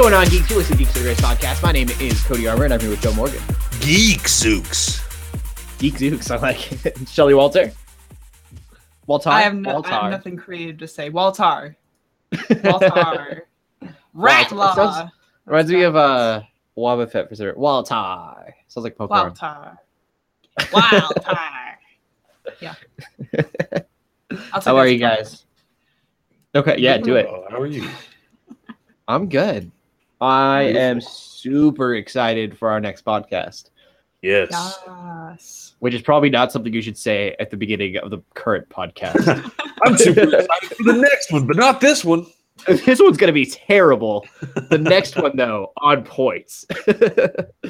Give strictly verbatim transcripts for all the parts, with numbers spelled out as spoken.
going on, geeks? You listen to Geeks of the Grace Podcast. My name is Cody Armour, and I'm here with Joe Morgan. Geek Zooks. Geek Zooks, I like it. Shelly Walter. Walter. I have, no, Walter. I have nothing creative to say. Walter. Walter. Rat law. Sounds, reminds me of uh, Wobbuffet for sure. Walter. Sounds like Pokemon. Walter. Walter. Yeah. How are you guys? Okay, yeah, do it. How are you? I'm good. I am super excited for our next podcast. Yes. yes. Which is probably not something you should say at the beginning of the current podcast. I'm super excited for the next one, but not this one. This one's going to be terrible. The next one, though, on points.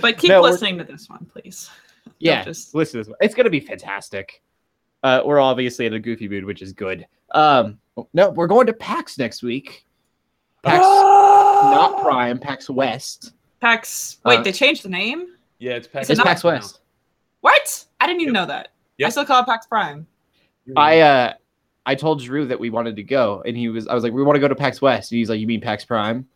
But keep no, listening to this one, please. Yeah, just... listen to this one. It's going to be fantastic. Uh, we're obviously in a goofy mood, which is good. Um, no, we're going to PAX next week. PAX, oh! Not Prime, PAX West. PAX, wait, uh, they changed the name? Yeah, it's PAX, it's PAX West. What? I didn't even yep. know that. Yep. I still call it PAX Prime. I uh, I told Drew that we wanted to go, and he was. I was like, we want to go to PAX West, and he's like, you mean PAX Prime?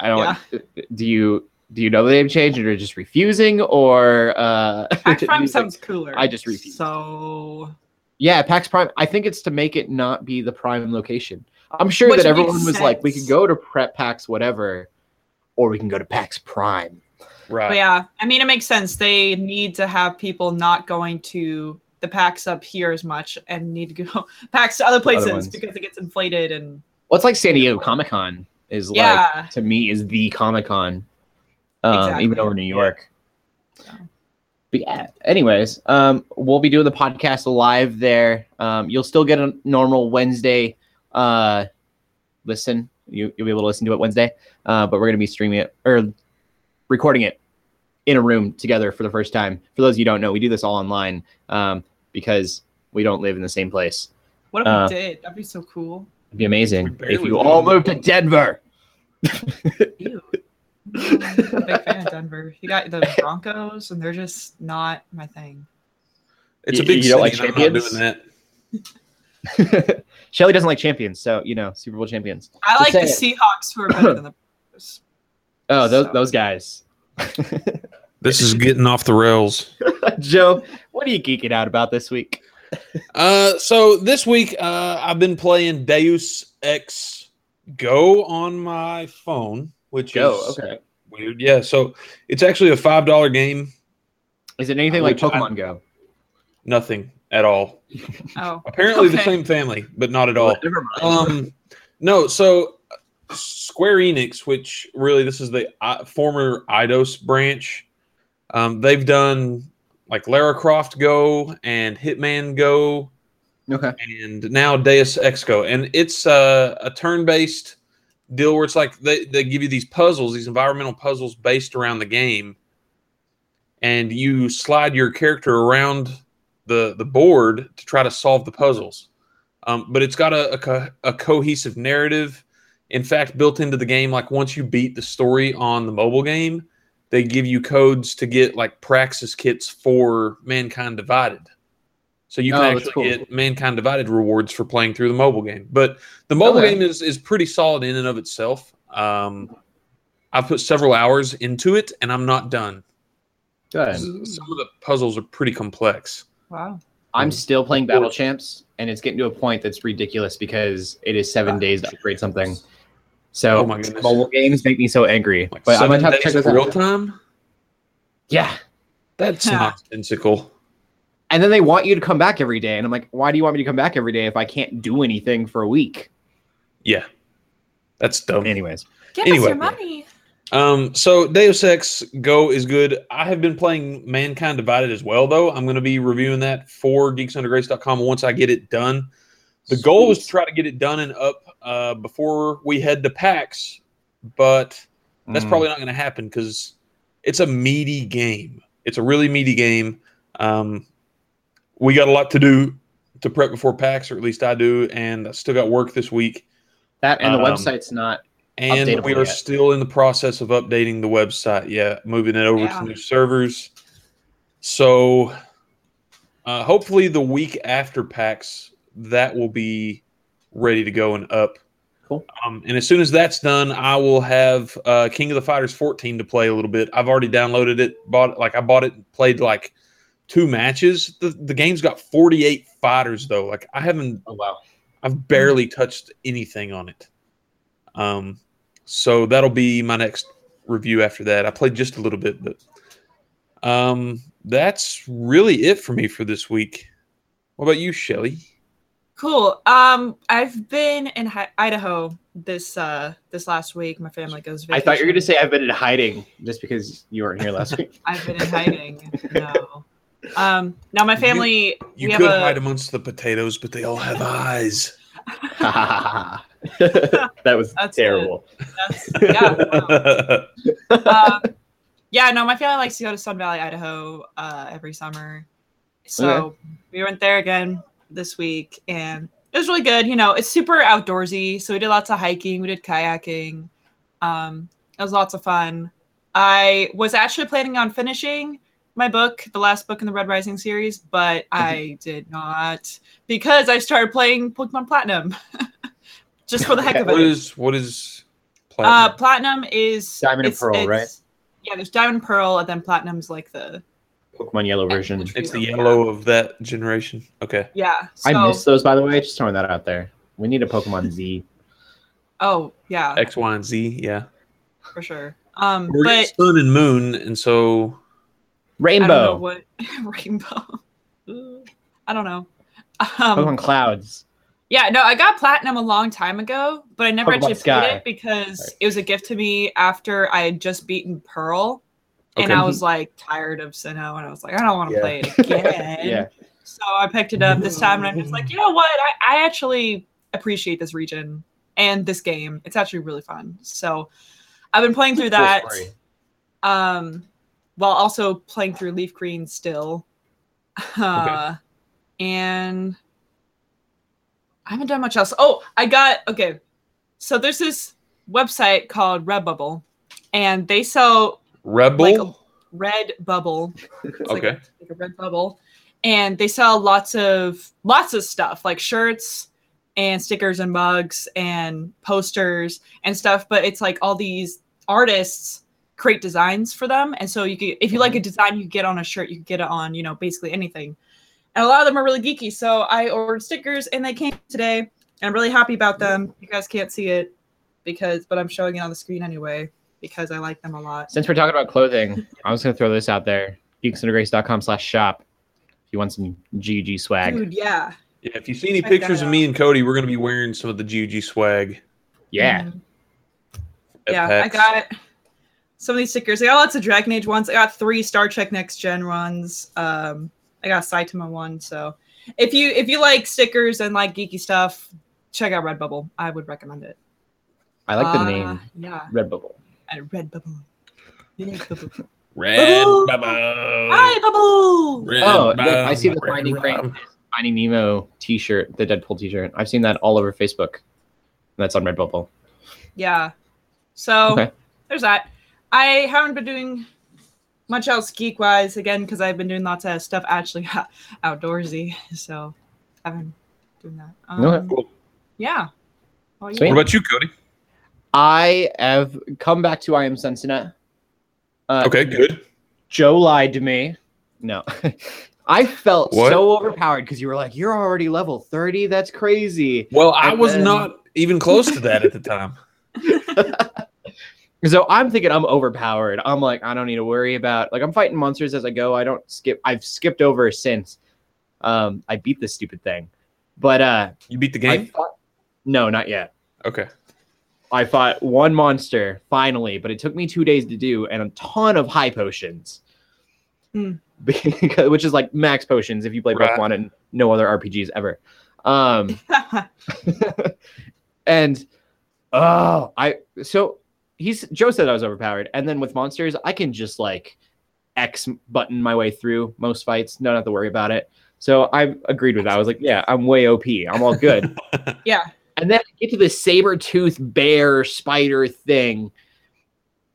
I don't. Yeah. Do you do you know the name change, or just refusing, or uh, PAX Prime sounds like, cooler. I just refuse. So yeah, PAX Prime. I think it's to make it not be the Prime location. I'm sure Which that everyone was sense. like, we could go to Prep PAX whatever, or we can go to PAX Prime. Right. But yeah, I mean, it makes sense. They need to have people not going to the PAX up here as much and need to go PAX to other places other because it gets inflated. And well, it's like San Diego Comic-Con is yeah. like, to me, is the Comic-Con, um, exactly. even over New York. Yeah. But yeah, anyways, um, we'll be doing the podcast live there. Um, you'll still get a normal Wednesday uh listen you, you'll be able to listen to it Wednesday, uh but we're going to be streaming it or recording it in a room together for the first time. For those of you who don't know, we do this all online um because we don't live in the same place. What if uh, we did? That'd be so cool. It'd be amazing if you all moved to Denver. Ew. I'm a big fan of Denver. You got the Broncos and they're just not my thing. It's you, a big you don't like champions? I'm not doing that. Shelly doesn't like champions, so you know, Super Bowl champions. I Just like the it. Seahawks who are better than the Broncos. Oh, those so. those guys. This is getting off the rails. Joe, what are you geeking out about this week? uh so this week uh I've been playing Deus Ex Go on my phone, which Go, is okay. weird. Yeah, so it's actually a five dollar game. Is it anything like Pokemon I, Go? Nothing. At all. Oh. Apparently okay. the same family, but not at all. Um, no, so Square Enix, which really this is the I- former Eidos branch, um, they've done like Lara Croft Go and Hitman Go. Okay. And now Deus Ex Go. And it's uh, a turn-based deal where it's like they, they give you these puzzles, these environmental puzzles based around the game, and you slide your character around the the board to try to solve the puzzles. Um, but it's got a, a, co- a cohesive narrative. In fact, built into the game, like once you beat the story on the mobile game, they give you codes to get like praxis kits for Mankind Divided. So you can oh, actually cool. get Mankind Divided rewards for playing through the mobile game. But the mobile okay. game is, is pretty solid in and of itself. Um, I've put several hours into it and I'm not done. Good. Some of the puzzles are pretty complex. Wow. I'm still playing Battle Champs, and it's getting to a point that's ridiculous because it is seven days to upgrade something. So oh my goodness. Mobile games make me so angry. Like but I'm gonna have to check this out. Real time? Yeah. That's yeah. nonsensical. And then they want you to come back every day, and I'm like, why do you want me to come back every day if I can't do anything for a week? Yeah. That's dumb. Anyways. Give anyway. us your money. Um, so Deus Ex Go is good. I have been playing Mankind Divided as well, though. I'm going to be reviewing that for Geeks Under Grace dot com once I get it done. The Sweet. goal was to try to get it done and up uh, before we head to PAX, but that's mm. probably not going to happen because it's a meaty game. It's a really meaty game. Um, we got a lot to do to prep before PAX, or at least I do, and I still got work this week. That and the um, website's not... And we are yet. still in the process of updating the website. Yeah, moving it over yeah. to new servers. So uh, hopefully the week after PAX, that will be ready to go and up. Cool. Um, and as soon as that's done, I will have uh, King of the Fighters fourteen to play a little bit. I've already downloaded it, bought it, like I bought it, and played like two matches. The the game's got forty-eight fighters though. Like I haven't, oh, wow. I've barely touched anything on it. Um, so that'll be my next review after that. I played just a little bit, but um, that's really it for me for this week. What about you, Shelly? Cool. Um, I've been in hi- Idaho this uh, this last week. My family goes vacation. I thought you were going to say I've been in hiding just because you weren't here last week. I've been in hiding. No. Um, now my family. You, you we could have a... hide amongst the potatoes, but they all have eyes. That was That's terrible. That's, yeah. Wow. um, yeah. No, my family likes to go to Sun Valley, Idaho, uh, every summer. So okay. We went there again this week, and it was really good. You know, it's super outdoorsy, so we did lots of hiking, we did kayaking. Um, it was lots of fun. I was actually planning on finishing my book, the last book in the Red Rising series, but I did not because I started playing Pokemon Platinum just for the heck of it. What is what is Platinum? Uh, Platinum is Diamond and Pearl, right? Yeah, there's Diamond and Pearl, and then Platinum's like the Pokemon Yellow version. It's the yellow yeah. of that generation. Okay. Yeah. So, I miss those, by the way. Just throwing that out there. We need a Pokemon Z. Oh, yeah. X, Y, and Z. Yeah. For sure. Um, We're but Sun and Moon, and so Rainbow. I don't know what Rainbow. I don't know. Um, Pokemon Clouds. Yeah, no, I got Platinum a long time ago, but I never Pokemon actually Sky. played it because Sorry. it was a gift to me after I had just beaten Pearl. And okay. I was like tired of Sinnoh, and I was like, I don't want to yeah. play it again. yeah. So I picked it up this time, and I'm just like, you know what? I, I actually appreciate this region and this game. It's actually really fun. So I've been playing through that, um, while also playing through Leaf Green still. Uh, okay. And I haven't done much else. Oh, I got okay. So there's this website called Redbubble, and they sell. Rebel? Like a red bubble. It's okay. Like a, like a red bubble. And they sell lots of lots of stuff, like shirts and stickers and mugs and posters and stuff. But it's like all these artists create designs for them. And so you could, if you like a design you get on a shirt, you can get it on, you know, basically anything. And a lot of them are really geeky. So I ordered stickers and they came today. And I'm really happy about them. You guys can't see it because but I'm showing it on the screen anyway, because I like them a lot. Since we're talking about clothing, I was going to throw this out there. Geeks Under Grace dot com slash shop if you want some G U G swag. Dude, yeah. Yeah, if you see any pictures of me and Cody, we're going to be wearing some of the G U G swag. Yeah. Mm-hmm. Yeah, I got some of these stickers. I got lots of Dragon Age ones. I got three Star Trek Next Gen ones. Um, I got a Saitama one. So if you if you like stickers and like geeky stuff, check out Redbubble. I would recommend it. I like the uh, name. Yeah. Redbubble. At Redbubble. Redbubble. Redbubble. Redbubble. Red oh, look, I see the Red Finding, Red Finding Nemo t-shirt, the Deadpool t-shirt. I've seen that all over Facebook. And that's on Redbubble. Yeah. So okay. There's that. I haven't been doing much else geek-wise, again, because I've been doing lots of stuff actually outdoorsy. So I've been doing that. Um, okay, cool. Yeah. Well, yeah. What about you, Cody? I have come back to I Am Sensenet. Uh, okay, good. Joe lied to me. No. I felt what? so overpowered because you were like, you're already level thirty. That's crazy. Well, and I was then... not even close to that at the time. So I'm thinking I'm overpowered. I'm like, I don't need to worry about... Like, I'm fighting monsters as I go. I don't skip... I've skipped over since um, I beat this stupid thing. But... Uh, you beat the game? Fought... No, not yet. Okay. I fought one monster, finally, but it took me two days to do, and a ton of high potions. Mm. Which is like max potions if you play right. Pokemon and no other R P Gs ever. Um, and, oh, I, so, he's, Joe said I was overpowered, and then with monsters, I can just, like, X button my way through most fights, don't have to worry about it. So I agreed with that. I was like, yeah, I'm way O P. I'm all good. Yeah. And then I get to this saber-toothed bear spider thing,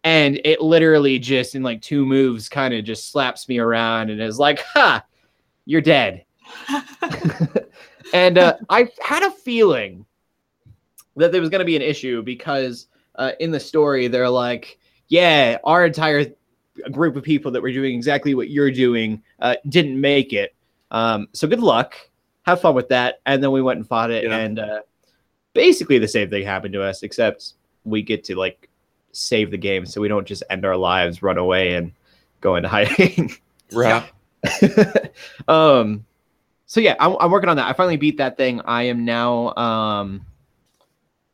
and it literally just, in like two moves, kind of just slaps me around and is like, ha, you're dead. And uh, I had a feeling that there was going to be an issue because uh, in the story, they're like, yeah, our entire group of people that were doing exactly what you're doing uh, didn't make it. Um, so good luck. Have fun with that. And then we went and fought it. Yeah. And uh, basically the same thing happened to us, except we get to like save the game. So we don't just end our lives, run away and go into hiding. Right. um, so yeah, I'm, I'm working on that. I finally beat that thing. I am now, um,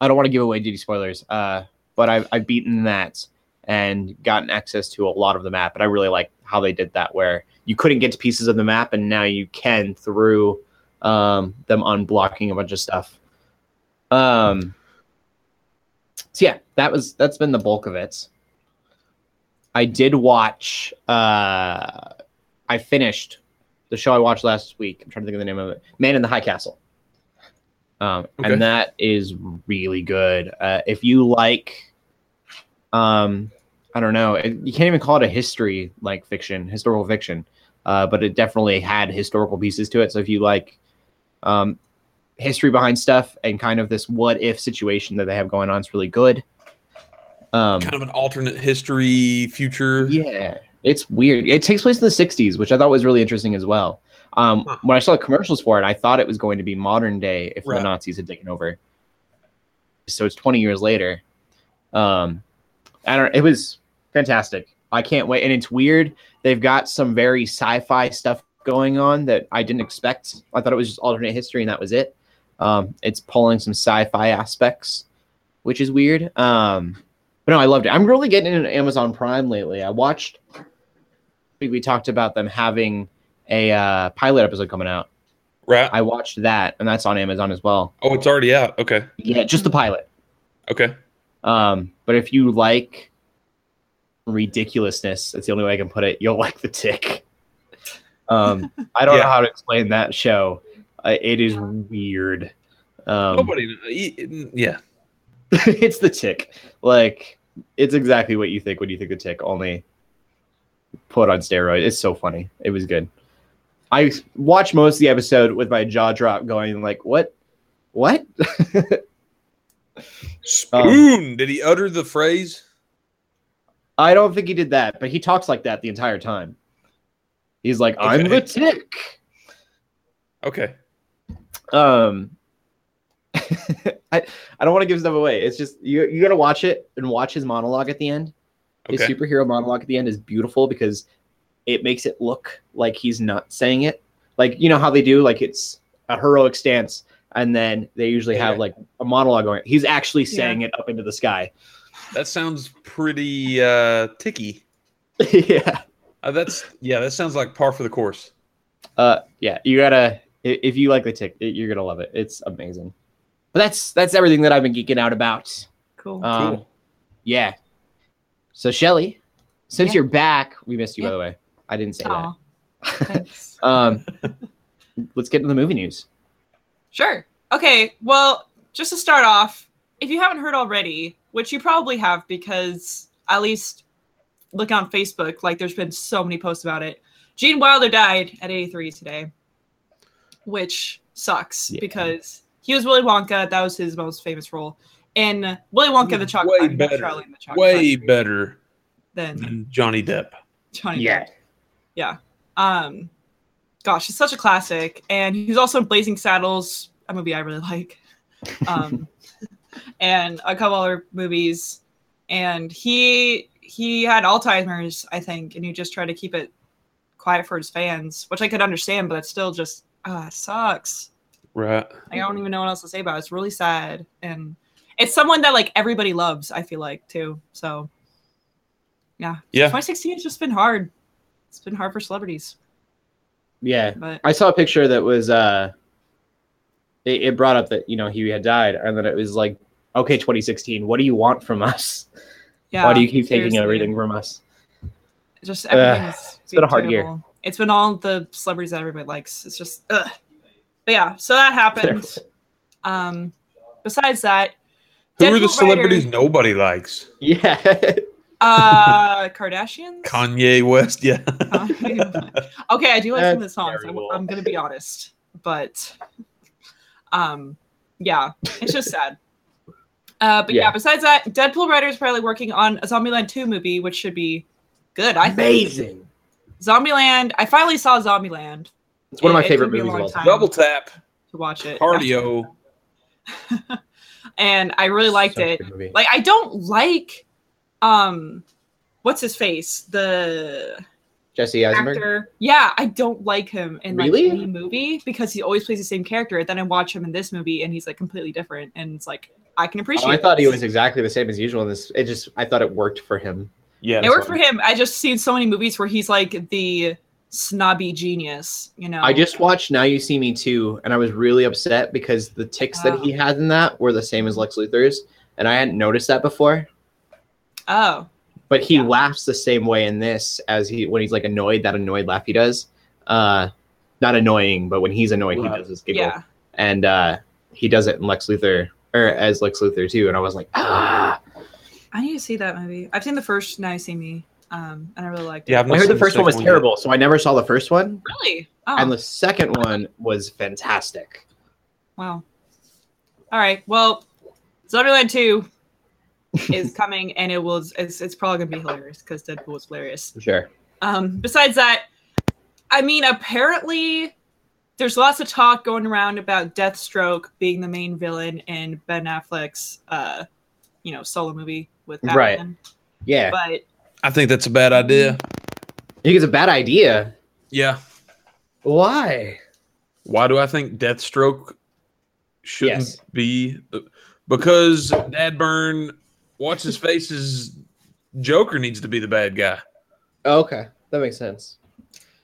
I don't want to give away D D spoilers, uh, but I've, I've beaten that and gotten access to a lot of the map. And I really like how they did that, where you couldn't get to pieces of the map and now you can through um, them unblocking a bunch of stuff. Um, so yeah, that was, that's been the bulk of it. I did watch, uh, I finished the show I watched last week. I'm trying to think of the name of it. Man in the High Castle. Um, okay. And that is really good. Uh, if you like, um, I don't know, it, you can't even call it a history, like fiction, historical fiction, uh, but it definitely had historical pieces to it. So if you like um, history behind stuff and kind of this what if situation that they have going on, it's really good. Um, kind of an alternate history future. Yeah. It's weird. It takes place in the sixties, which I thought was really interesting as well. Um, huh. When I saw commercials for it, I thought it was going to be modern day if right. the Nazis had taken over. So it's twenty years later. Um, I don't. It was fantastic. I can't wait. And it's weird. They've got some very sci-fi stuff going on that I didn't expect. I thought it was just alternate history and that was it. Um, it's pulling some sci-fi aspects, which is weird. Um, but no, I loved it. I'm really getting into Amazon Prime lately. I watched... We talked about them having a uh, pilot episode coming out. Right. I watched that, and that's on Amazon as well. Oh, it's already out. Okay. Yeah, just the pilot. Okay. Um, but if you like ridiculousness, that's the only way I can put it. You'll like The Tick. Um, I don't yeah. know how to explain that show. Uh, it is weird. Um, Nobody. Yeah. It's The Tick. Like, it's exactly what you think when you think The Tick, only put on steroids. It's so funny. It was good. I watched most of the episode with my jaw drop going like, what? What? Spoon. Um, did he utter the phrase? I don't think he did that, but he talks like that the entire time. He's like, okay. I'm the Tick. Okay. Um, I, I don't want to give stuff away. It's just, you you got to watch it and watch his monologue at the end. His okay. superhero monologue at the end is beautiful because it makes it look like he's not saying it. Like, you know how they do? Like, it's a heroic stance, and then they usually yeah. have, like, a monologue going. He's actually saying yeah. it up into the sky. That sounds pretty uh, ticky. yeah. Uh, that's Yeah, that sounds like par for the course. Uh, yeah, you gotta... If you like The Tick, you're gonna love it. It's amazing. But that's that's everything that I've been geeking out about. Cool. Um, cool. Yeah. So, Shelly, since yeah. you're back, we missed you, yeah. by the way. I didn't say Aww. that. Thanks. um, let's get into the movie news. Sure. Okay. Well, just to start off, if you haven't heard already, which you probably have because at least look on Facebook, like there's been so many posts about it. Gene Wilder died at eighty-three today, which sucks yeah. because he was Willy Wonka. That was his most famous role. And Willy Wonka the Chocolate Way better, Charlie and the Chocolate way better than, than Johnny Depp. Johnny yeah. Depp. Yeah. Um, gosh, he's such a classic. And he's also in Blazing Saddles, a movie I really like, um, and a couple other movies. And he he had Alzheimer's, I think, and he just tried to keep it quiet for his fans, which I could understand, but it's still just, ah, oh, sucks. Right. Like, I don't even know what else to say about it. It's really sad. And it's someone that like everybody loves, I feel like, too. So, yeah. yeah. twenty sixteen has just been hard. It's been hard for celebrities. Yeah. But I saw a picture that was, uh, it, it brought up that, you know, he had died. And then it was like, okay, twenty sixteen, what do you want from us? Yeah, why do you keep seriously. taking everything from us? Just everything. Uh, is it's been a hard terrible. year. It's been all the celebrities that everybody likes. It's just, ugh. But yeah, so that happened. Um, besides that, Who Deadpool are the celebrities writer. nobody likes? Yeah. uh, Kardashians? Kanye West, yeah. Okay, I do like That's some of the songs. I'm, I'm going to be honest. But, um, yeah, it's just sad. Uh, but yeah. yeah, besides that, Deadpool writer is probably working on a Zombieland two movie, which should be good. I Amazing. Think. Zombieland. I finally saw Zombieland. It's one of my it, favorite it movies. Double tap. To watch it. Cardio. And I really liked Such it. Like, I don't like, um, what's his face? The Jesse Eisenberg. Actor. Yeah, I don't like him in like really? any movie because he always plays the same character. Then I watch him in this movie and he's like completely different. And it's like I can appreciate. Oh, I thought this. He was exactly the same as usual. This it just I thought it worked for him. Yeah, it worked for him. I just seen so many movies where he's like the snobby genius, you know. I just watched Now You See Me Too, and I was really upset because the tics oh. that he had in that were the same as Lex Luthor's, and I hadn't noticed that before. Oh. But he yeah. laughs the same way in this as he when he's like annoyed, that annoyed laugh he does. Uh, not annoying, but when he's annoyed, wow. he does his giggle, yeah. and uh, he does it in Lex Luthor or as Lex Luthor too. And I was like, ah. I need to see that movie. I've seen the first Now You See Me. Um, and I really liked it. Yeah, I heard the first one was terrible, so I never saw the first one. Really? Oh. And the second one was fantastic. Wow. All right. Well, Zombieland two is coming, and it will. It's, it's probably gonna be hilarious because Deadpool is hilarious. Sure. Um. Besides that, I mean, apparently, there's lots of talk going around about Deathstroke being the main villain in Ben Affleck's, uh, you know, solo movie with Batman. Right. Yeah. But I think that's a bad idea. You think it's a bad idea? Yeah. Why? Why do I think Deathstroke shouldn't yes. be? Because Dadburn, what's his face's Joker needs to be the bad guy. Oh, okay. That makes sense.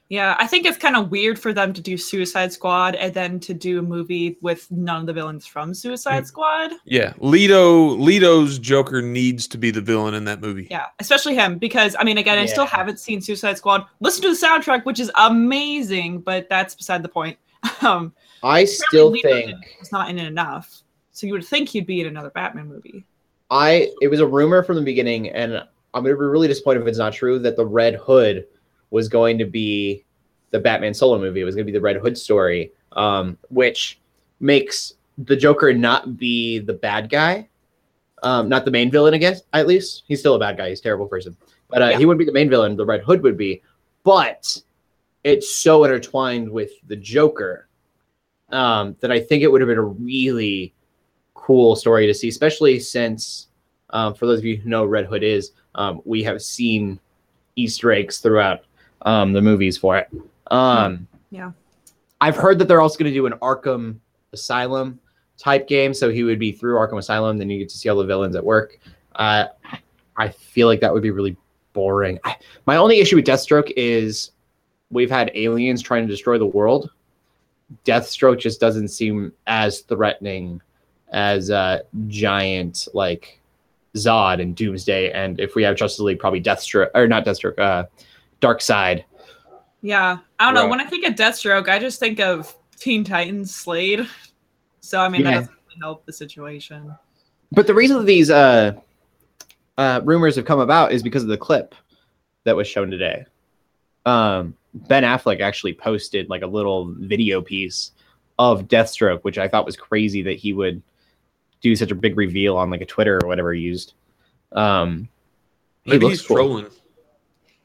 Yeah, I think it's kind of weird for them to do Suicide Squad and then to do a movie with none of the villains from Suicide Squad. Yeah, Leto, Leto's Joker needs to be the villain in that movie. Yeah, especially him because, I mean, again, I yeah. still haven't seen Suicide Squad. Listen to the soundtrack, which is amazing, but that's beside the point. Um, I still Leto think... It's not in it enough, so you would think he'd be in another Batman movie. I It was a rumor from the beginning, and I'm going to be really disappointed if it's not true, that the Red Hood was going to be the Batman solo movie. It was going to be the Red Hood story, um, which makes the Joker not be the bad guy, um, not the main villain, I guess, at least. He's still a bad guy. He's a terrible person. But uh, yeah. he wouldn't be the main villain. The Red Hood would be. But it's so intertwined with the Joker um, that I think it would have been a really cool story to see, especially since, um, for those of you who know Red Hood is, um, we have seen Easter eggs throughout Um, the movies for it. Um, yeah, I've heard that they're also going to do an Arkham Asylum type game, so he would be through Arkham Asylum. Then you get to see all the villains at work. Uh, I feel like that would be really boring. I, my only issue with Deathstroke is we've had aliens trying to destroy the world. Deathstroke just doesn't seem as threatening as uh, giant like Zod and Doomsday. And if we have Justice League, probably Deathstroke or not Deathstroke. Uh, Dark Side. Yeah. I don't know. Right. When I think of Deathstroke, I just think of Teen Titans Slade. So, I mean, yeah. that doesn't really help the situation. But the reason that these uh, uh, rumors have come about is because of the clip that was shown today. Um, Ben Affleck actually posted like a little video piece of Deathstroke, which I thought was crazy that he would do such a big reveal on like a Twitter or whatever he used. Um, Maybe he he's cool. trolling.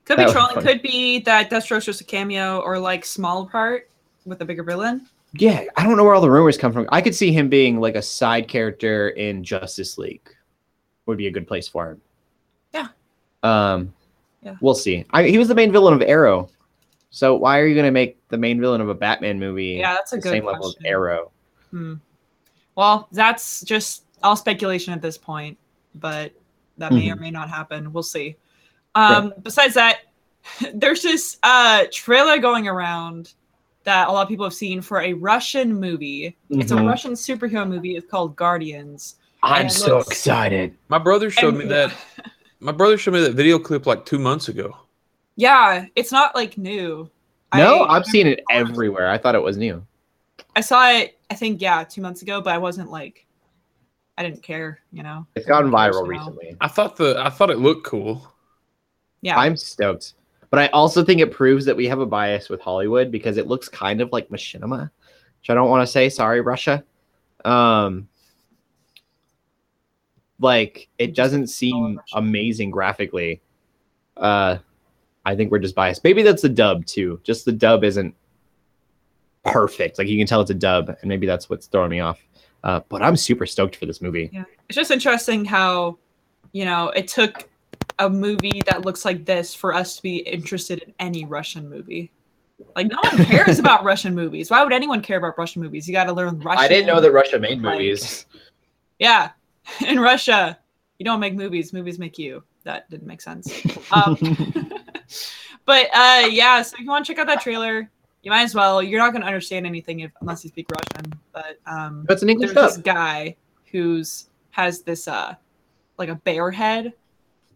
Could that be trolling, could be that Deathstroke's just a cameo or like small part with a bigger villain. Yeah, I don't know where all the rumors come from. I could see him being like a side character in Justice League. Would be a good place for him. Yeah. Um, yeah. We'll see. I, he was the main villain of Arrow. So why are you going to make the main villain of a Batman movie yeah, that's a the good same question. Level as Arrow? Hmm. Well, that's just all speculation at this point, but that may mm-hmm. or may not happen. We'll see. Um, besides that, there's this uh, trailer going around that a lot of people have seen for a Russian movie. Mm-hmm. It's a Russian superhero movie. It's called Guardians. I'm so looks... excited. My brother showed and, me that. My brother showed me that video clip like two months ago. Yeah, it's not like new. No, I, I've seen it everywhere. I thought it was new. I saw it, I think, yeah, two months ago, but I wasn't like, I didn't care, you know. It's gone viral recently. I thought the I thought it looked cool. Yeah, I'm stoked. But I also think it proves that we have a bias with Hollywood because it looks kind of like machinima, which I don't want to say. Sorry, Russia. Um, like it doesn't seem amazing graphically. Uh, I think we're just biased. Maybe that's the dub too. Just the dub isn't perfect. Like you can tell it's a dub, and maybe that's what's throwing me off. Uh, but I'm super stoked for this movie. Yeah, it's just interesting how, you know, it took a movie that looks like this for us to be interested in any Russian movie. Like no one cares about Russian movies. Why would anyone care about Russian movies? You got to learn Russian. I didn't know that Russia made like, movies. Yeah, in Russia, you don't make movies. Movies make you. That didn't make sense. Um, but uh, yeah, so if you want to check out that trailer, you might as well. You're not going to understand anything if, unless you speak Russian. But um, that's an English there's this guy who's has this uh, like a bear head.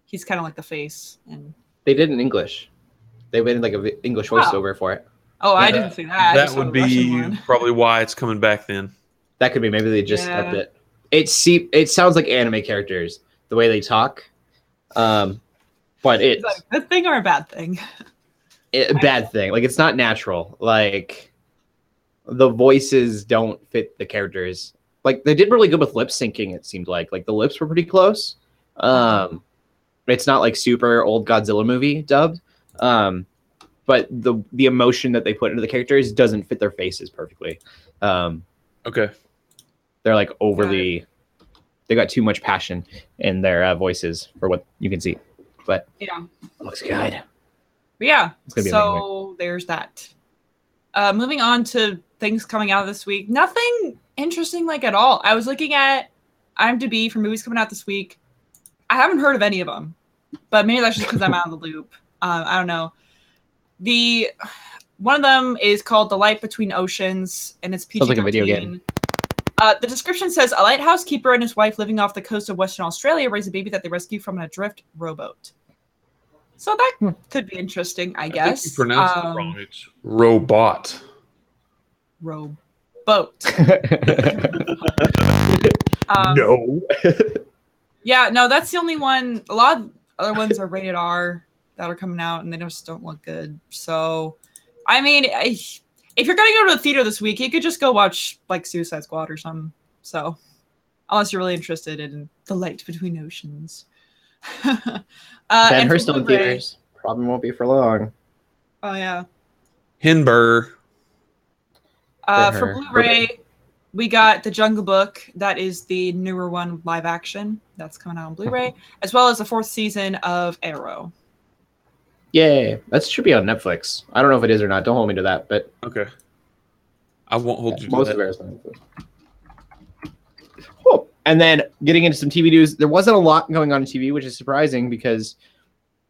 He's kind of like the face. And they did in English. They made like an English voiceover oh. for it. Oh, yeah. I didn't see that. That would be probably why it's coming back then. That could be. Maybe they just yeah. upped it. It see, it sounds like anime characters the way they talk, um, but it's like a good thing or a bad thing. It, bad thing. Like it's not natural. Like the voices don't fit the characters. Like they did really good with lip syncing. It seemed like like the lips were pretty close. Um, it's not like super old Godzilla movie dubbed. Um, but the the emotion that they put into the characters doesn't fit their faces perfectly. Um, okay, they're like overly, got they got too much passion in their uh, voices for what you can see. But yeah, looks good. But yeah, it's gonna be so there's that. Uh, moving on to things coming out this week, nothing interesting like at all. I was looking at IMDb for movies coming out this week. I haven't heard of any of them, but maybe that's just because I'm out of the loop. Um, I don't know. The one of them is called The Light Between Oceans, and it's P G thirteen. Sounds like a video game. Uh, the description says, a lighthouse keeper and his wife living off the coast of Western Australia raise a baby that they rescue from an adrift rowboat. So that hmm. could be interesting, I, I guess. Think you pronounced um, it wrong. It's robot. Rowboat. um, no. yeah, no, that's the only one. A lot of other ones are rated R. That are coming out and they just don't look good. So, I mean, I, if you're gonna go to the theater this week, you could just go watch like Suicide Squad or something. So, unless you're really interested in The Light Between Oceans, uh, Ben Hur still in theaters. Probably won't be for long. Oh yeah, Hinber. Uh, for Blu-ray, we got The Jungle Book. That is the newer one, live action. That's coming out on Blu-ray, as well as the fourth season of Arrow. Yay. That should be on Netflix. I don't know if it is or not. Don't hold me to that, but okay. I won't hold yeah, you most to that. Most of it is on Netflix. Cool. And then getting into some T V news, there wasn't a lot going on in T V, which is surprising because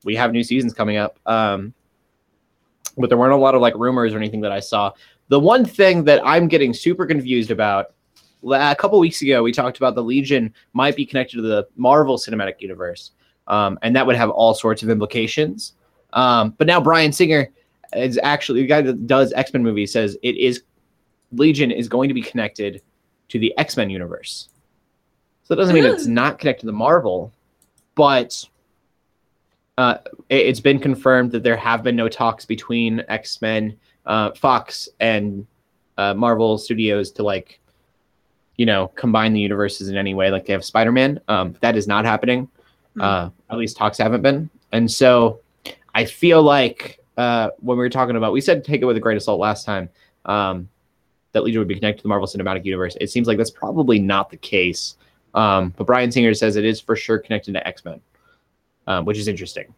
we have new seasons coming up. Um, but there weren't a lot of like rumors or anything that I saw. The one thing that I'm getting super confused about, a couple weeks ago, we talked about the Legion might be connected to the Marvel Cinematic Universe, um, and that would have all sorts of implications. Um, but now Bryan Singer is actually the guy that does X-Men movies says it is Legion is going to be connected to the X-Men universe. So it doesn't mean it's not connected to the Marvel, but uh, it, it's been confirmed that there have been no talks between X-Men, uh, Fox and uh, Marvel Studios to like, you know, combine the universes in any way. Like they have Spider-Man. Um, that is not happening. Mm-hmm. Uh, at least talks haven't been. And so I feel like uh, when we were talking about, we said take it with a grain of salt last time, um, that Legion would be connected to the Marvel Cinematic Universe. It seems like that's probably not the case. Um, but Bryan Singer says it is for sure connected to X-Men, um, which is interesting.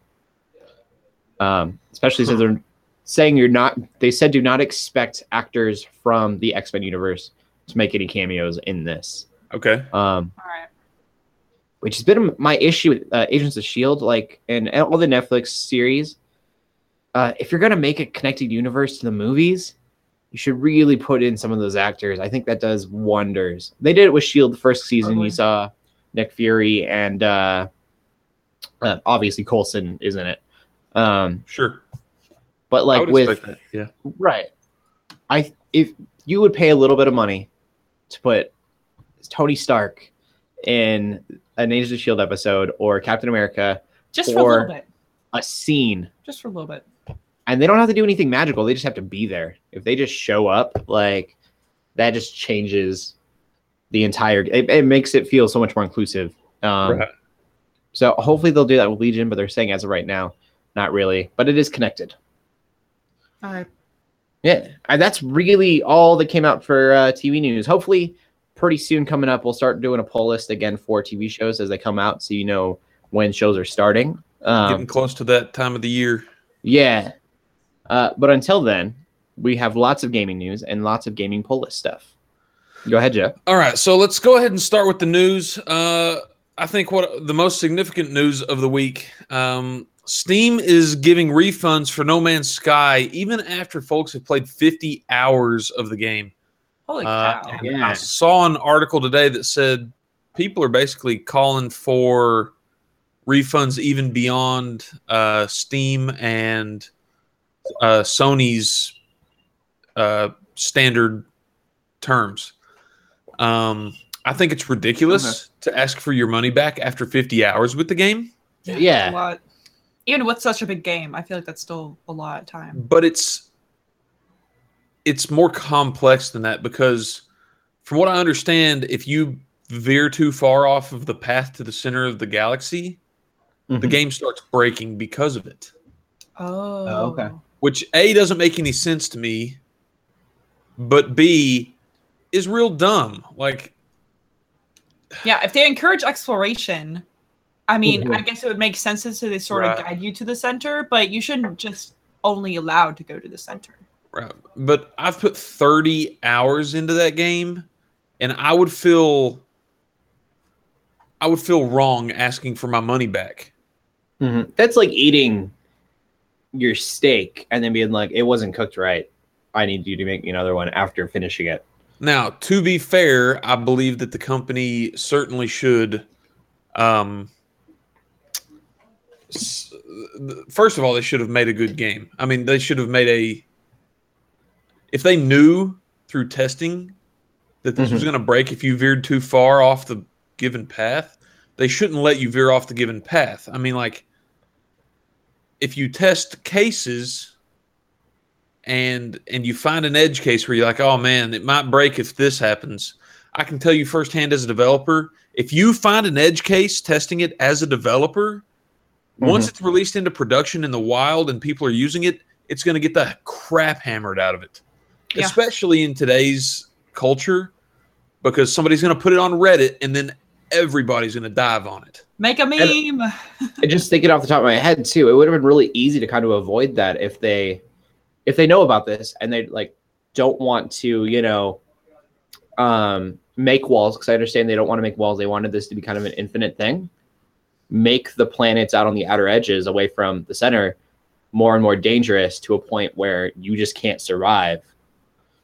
Um, especially since they're saying you're not, they said do not expect actors from the X-Men universe to make any cameos in this. Okay. Um, All right. Which has been my issue with uh, Agents of S H I E L D, like, and all the Netflix series. Uh, if you're going to make a connected universe to the movies, you should really put in some of those actors. I think that does wonders. They did it with S H I E L D the first season. Totally. You saw Nick Fury, and uh, uh, obviously Coulson is in it. Um, sure. But, like, with. That, yeah. Right. I If you would pay a little bit of money to put Tony Stark in an Agents of S H I E L D episode or Captain America just for a little bit, a scene just for a little bit, and they don't have to do anything magical, they just have to be there. If they just show up, like, that just changes the entire it, it makes it feel so much more inclusive Um, right. So hopefully they'll do that with Legion, but they're saying as of right now, not really. But it is connected. All right. Yeah, that's really all that came out for uh, T V news. Hopefully, pretty soon coming up, we'll start doing a poll list again for T V shows as they come out, so you know when shows are starting. Um, Getting close to that time of the year. Yeah. Uh, but until then, we have lots of gaming news and lots of gaming poll list stuff. Go ahead, Joe. All right, so let's go ahead and start with the news. Uh, I think what the most significant news of the week, um, Steam is giving refunds for No Man's Sky even after folks have played fifty hours of the game. Holy cow. Uh, yeah. I saw an article today that said people are basically calling for refunds even beyond uh, Steam and uh, Sony's uh, standard terms. Um, I think it's ridiculous mm-hmm. to ask for your money back after fifty hours with the game. Yeah. yeah. A lot. Even with such a big game, I feel like that's still a lot of time. But it's it's more complex than that because, from what I understand, if you veer too far off of the path to the center of the galaxy, mm-hmm. the game starts breaking because of it. Oh. oh. Okay. Which, A, doesn't make any sense to me, but B, is real dumb. Like, yeah, if they encourage exploration... I mean, mm-hmm. I guess it would make sense to they sort right. of guide you to the center, but you shouldn't just only allowed to go to the center. Right. But I've put thirty hours into that game, and I would feel I would feel wrong asking for my money back. Mm-hmm. That's like eating your steak and then being like, it wasn't cooked right. I need you to make me another one after finishing it. Now, to be fair, I believe that the company certainly should... Um, First of all, they should have made a good game. I mean, they should have made a... If they knew through testing that this mm-hmm. was going to break if you veered too far off the given path, they shouldn't let you veer off the given path. I mean, like, if you test cases and and you find an edge case where you're like, oh, man, it might break if this happens, I can tell you firsthand as a developer, if you find an edge case testing it as a developer... Once mm-hmm. it's released into production in the wild and people are using it, it's going to get the crap hammered out of it, yeah. especially in today's culture, because somebody's going to put it on Reddit and then everybody's going to dive on it. Make a meme. I just thinking off the top of my head too, it would have been really easy to kind of avoid that if they, if they know about this and they like don't want to, you know, um, make walls, because I understand they don't want to make walls. They wanted this to be kind of an infinite thing. Make the planets out on the outer edges away from the center more and more dangerous to a point where you just can't survive.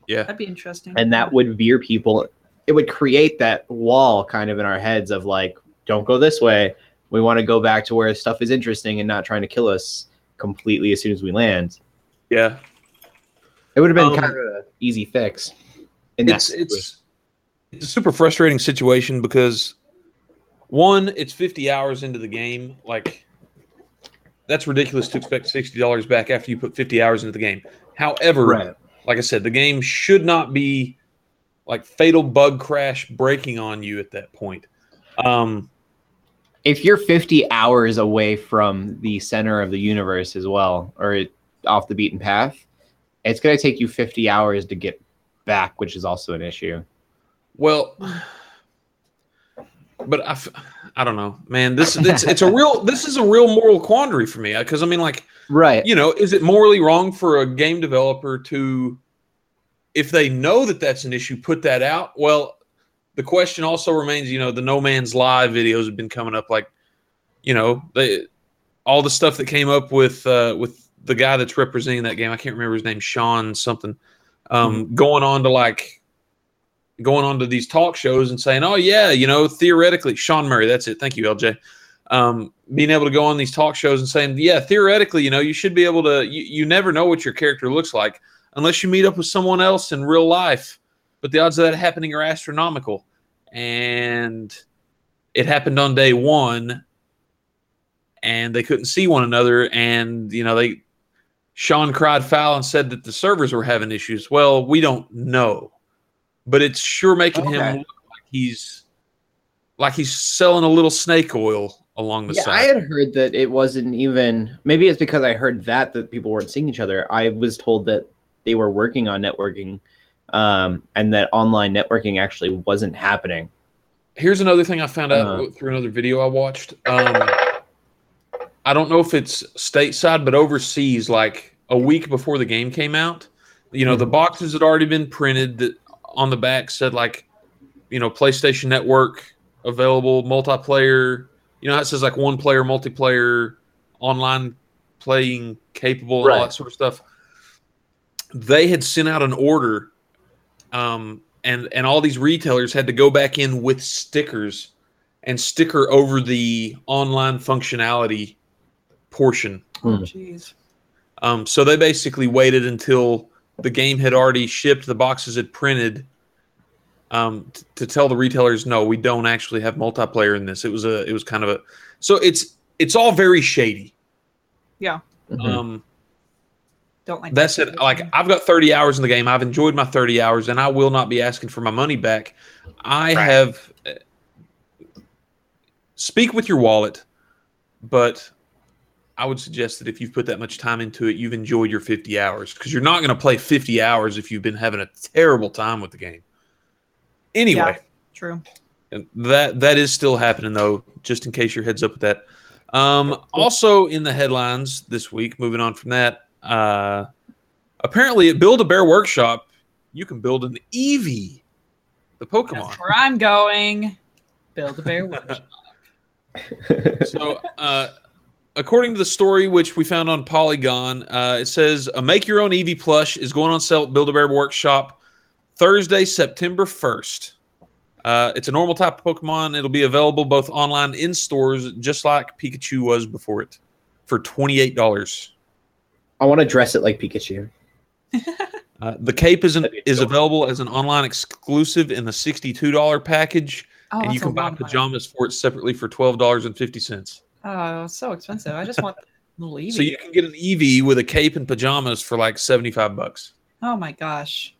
Yeah. That'd be interesting. And that would veer people. It would create that wall kind of in our heads of like, don't go this way. We want to go back to where stuff is interesting and not trying to kill us completely as soon as we land. Yeah. It would have been um, kind of an easy fix. And it's, it's, it's a super frustrating situation because one, it's fifty hours into the game. Like, that's ridiculous to expect sixty dollars back after you put fifty hours into the game. However, right. like I said, the game should not be like fatal bug crash breaking on you at that point. Um, if you're fifty hours away from the center of the universe as well, or it, off the beaten path, it's going to take you fifty hours to get back, which is also an issue. Well... But I, I don't know, man. This it's, it's a real. This is a real moral quandary for me because I mean, like, right? You know, is it morally wrong for a game developer to, if they know that that's an issue, put that out? Well, the question also remains. You know, the No Man's Live videos have been coming up. Like, you know, they all the stuff that came up with uh, with the guy that's representing that game. I can't remember his name, Sean something. Um, mm-hmm. Going on to like. going on to these talk shows and saying, oh, yeah, you know, theoretically, Sean Murray, that's it. Thank you, L J. Um, being able to go on these talk shows and saying, yeah, theoretically, you know, you should be able to, you, you never know what your character looks like unless you meet up with someone else in real life. But the odds of that happening are astronomical. And it happened on day one and they couldn't see one another. And, you know, they, Sean cried foul and said that the servers were having issues. Well, we don't know. But it's sure making okay. him look like he's like he's selling a little snake oil along the yeah, side. I had heard that it wasn't even, maybe it's because I heard that, that people weren't seeing each other. I was told that they were working on networking um, and that online networking actually wasn't happening. Here's another thing I found out uh, through another video I watched. Um, I don't know if it's stateside, but overseas, like a week before the game came out, you know, the boxes had already been printed that on the back said like, you know, PlayStation Network available, multiplayer, you know, it says like one player, multiplayer, online playing capable, right. all that sort of stuff. They had sent out an order um, and, and all these retailers had to go back in with stickers and sticker over the online functionality portion. Oh, geez. Um, so they basically waited until the game had already shipped, the boxes had printed, um, t- to tell the retailers, no, we don't actually have multiplayer in this. It was a, it was kind of a, so it's, it's all very shady. Yeah. Mm-hmm. Um, don't like that said, like I've got thirty hours in the game. I've enjoyed my thirty hours and I will not be asking for my money back. I right. have uh, speak with your wallet, but I would suggest that if you've put that much time into it, you've enjoyed your fifty hours because you're not going to play fifty hours if you've been having a terrible time with the game. Anyway, yeah, true. That that is still happening though. Just in case your head's up with that. Um, also in the headlines this week, moving on from that, uh, apparently at Build-A-Bear Workshop, you can build an Eevee, the Pokemon. That's where I'm going. Build-A-Bear Workshop. So, uh, according to the story, which we found on Polygon, uh, it says a make-your-own Eevee plush is going on sale at Build-A-Bear Workshop Thursday, September first. Uh, it's a normal type of Pokemon. It'll be available both online and in stores, just like Pikachu was before it, for twenty-eight dollars. I want to dress it like Pikachu. uh, the cape is an, is available as an online exclusive in the sixty-two dollars package, oh, and you can buy pajamas for it separately for twelve dollars and fifty cents. Oh, it's so expensive. I just want the little Eevee. So you can get an Eevee with a cape and pajamas for like seventy-five bucks. Oh my gosh.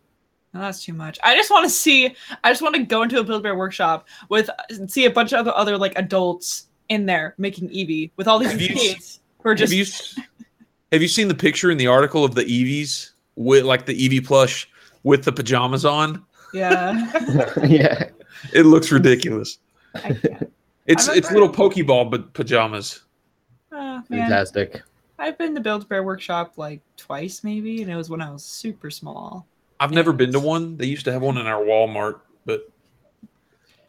No, that's too much. I just want to see, I just want to go into a Build-A-Bear Workshop with, see a bunch of other, other like adults in there making Eevee with all these have kids you, who are just... Have you, have you seen the picture in the article of the Eevees with like the Eevee plush with the pajamas on? Yeah. yeah. It looks ridiculous. I can't. It's it's little Pokeball but pajamas. Oh, fantastic. I've been to Build-A-Bear Workshop like twice maybe, and it was when I was super small. I've and never been to one. They used to have one in our Walmart, but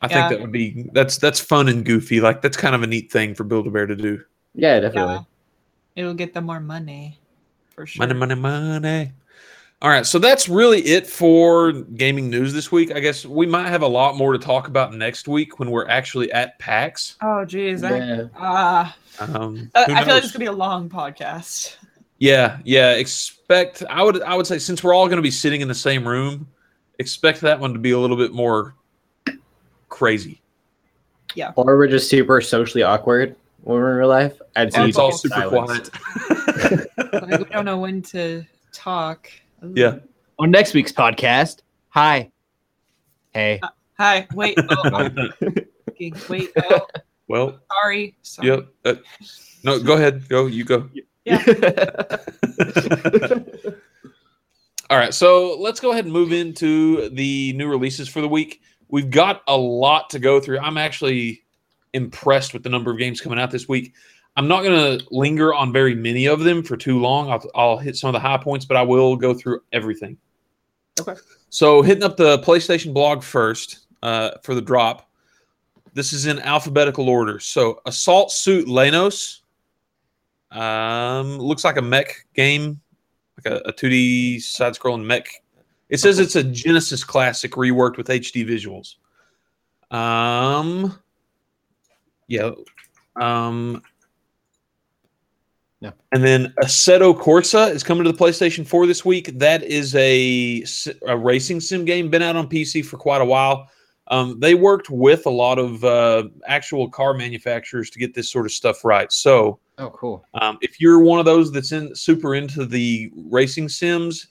I yeah. think that would be that's that's fun and goofy. Like that's kind of a neat thing for Build-A-Bear to do. Yeah, definitely. Yeah. It'll get them more money for sure. Money, money, money. All right, so that's really it for gaming news this week. I guess we might have a lot more to talk about next week when we're actually at PAX. Oh, geez. Yeah. I, uh, um, I feel knows? like it's going to be a long podcast. Yeah, yeah. Expect, I would I would say, since we're all going to be sitting in the same room, expect that one to be a little bit more crazy. Yeah. Or we're just super socially awkward when we're in real life. I'd say it's all super silence. Quiet. Like, we don't know when to talk. Yeah. On next week's podcast, hi. Hey. Uh, hi. Wait. Oh, wait. Oh. Well. Sorry. Sorry. Yep. Yeah, uh, no, go ahead. Go. You go. Yeah. All right. So let's go ahead and move into the new releases for the week. We've got a lot to go through. I'm actually impressed with the number of games coming out this week. I'm not going to linger on very many of them for too long. I'll, I'll hit some of the high points, but I will go through everything. Okay. So hitting up the PlayStation blog first uh, for the drop. This is in alphabetical order. So Assault Suit Lanos. Um, looks like a mech game, like a, a two D side-scrolling mech. It says it's a Genesis classic reworked with H D visuals. Um, yeah. Um... No. And then Assetto Corsa is coming to the PlayStation four this week. That is a, a racing sim game, been out on P C for quite a while. Um, they worked with a lot of uh, actual car manufacturers to get this sort of stuff right. So, oh, cool. Um, if you're one of those that's in, super into the racing sims,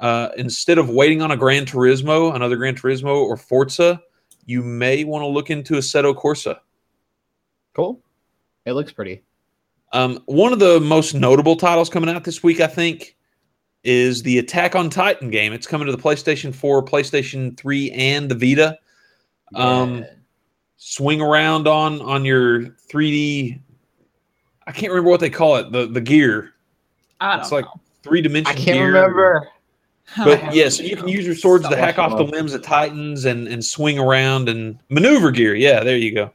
uh, instead of waiting on a Gran Turismo, another Gran Turismo or Forza, you may want to look into Assetto Corsa. Cool. It looks pretty. Um, one of the most notable titles coming out this week, I think, is the Attack on Titan game. It's coming to the PlayStation four, PlayStation three, and the Vita. Um, yeah. Swing around on on your three D. I can't remember what they call it. The the gear. I don't know. It's like three dimensional. I can't gear. remember. But yes, yeah, so you can use your swords Stop to hack off the limbs of Titans and and swing around and maneuver gear. Yeah, there you go.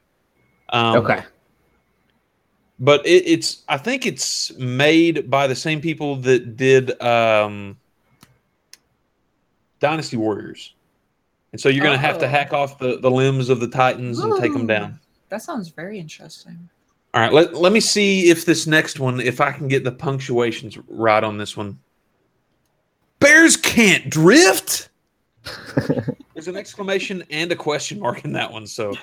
Um, okay. But it, it's, I think it's made by the same people that did um, Dynasty Warriors. And so you're going to oh. have to hack off the, the limbs of the Titans Ooh, and take them down. That sounds very interesting. All right, let, let me see if this next one, if I can get the punctuations right on this one. Bears can't drift? There's an exclamation and a question mark in that one, so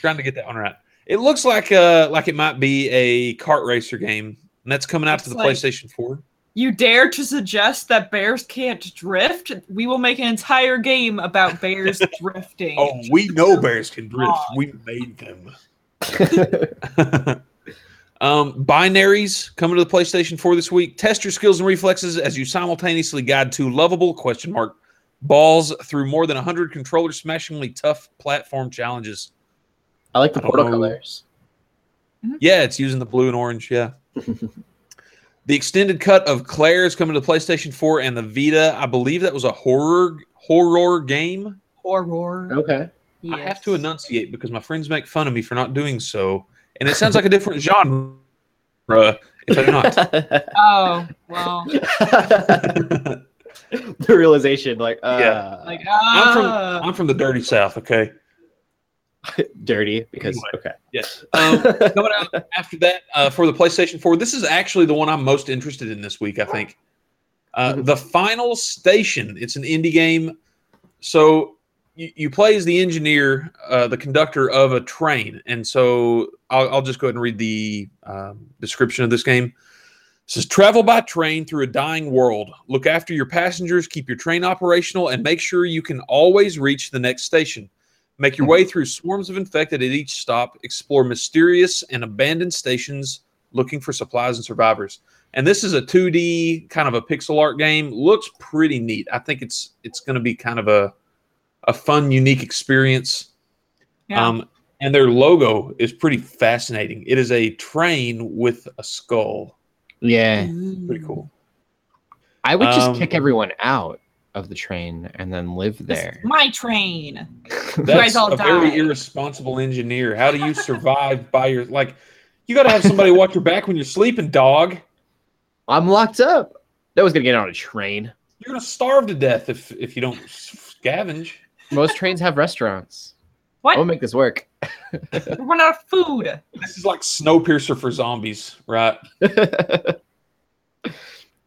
trying to get that one right. It looks like uh like it might be a kart racer game, and that's coming out it's to the like, PlayStation four. You dare to suggest that bears can't drift? We will make an entire game about bears drifting. Oh, we know bears can drift. We made them. um, binaries coming to the PlayStation four this week. Test your skills and reflexes as you simultaneously guide two lovable question mark balls through more than one hundred controller smashingly tough platform challenges. I like the I portal colors. Yeah, it's using the blue and orange, yeah. The extended cut of Claire is coming to the PlayStation four and the Vita. I believe that was a horror horror game. Horror. Okay. Yes. I have to enunciate because my friends make fun of me for not doing so. And it sounds like a different genre if I do not. Oh, well. The realization, like, uh. Yeah. Like, uh. I'm from, I'm from the dirty South, okay? Dirty because anyway, okay yes um going out after that uh for the PlayStation four, this is actually the one I'm most interested in this week, I think. uh mm-hmm. The Final Station. It's an indie game, so you, you play as the engineer, uh the conductor of a train, and so I'll, I'll just go ahead and read the um, description of this game. It says, travel by train through a dying world. Look after your passengers, keep your train operational, and make sure you can always reach the next station. Make your way through swarms of infected at each stop. Explore mysterious and abandoned stations looking for supplies and survivors. And this is a two D kind of a pixel art game. Looks pretty neat. I think it's it's going to be kind of a a fun, unique experience. Yeah. Um, and their logo is pretty fascinating. It is a train with a skull. Yeah. Pretty cool. I would just um, kick everyone out of the train and then live there. This is my train. That's you guys all a die. Very irresponsible engineer. How do you survive by your, like, you got to have somebody watch your back when you're sleeping, dog. I'm locked up. No one's going to get on a train. You're going to starve to death if, if you don't scavenge. Most trains have restaurants. What? We'll make this work. We're running out of food. This is like Snowpiercer for zombies, right?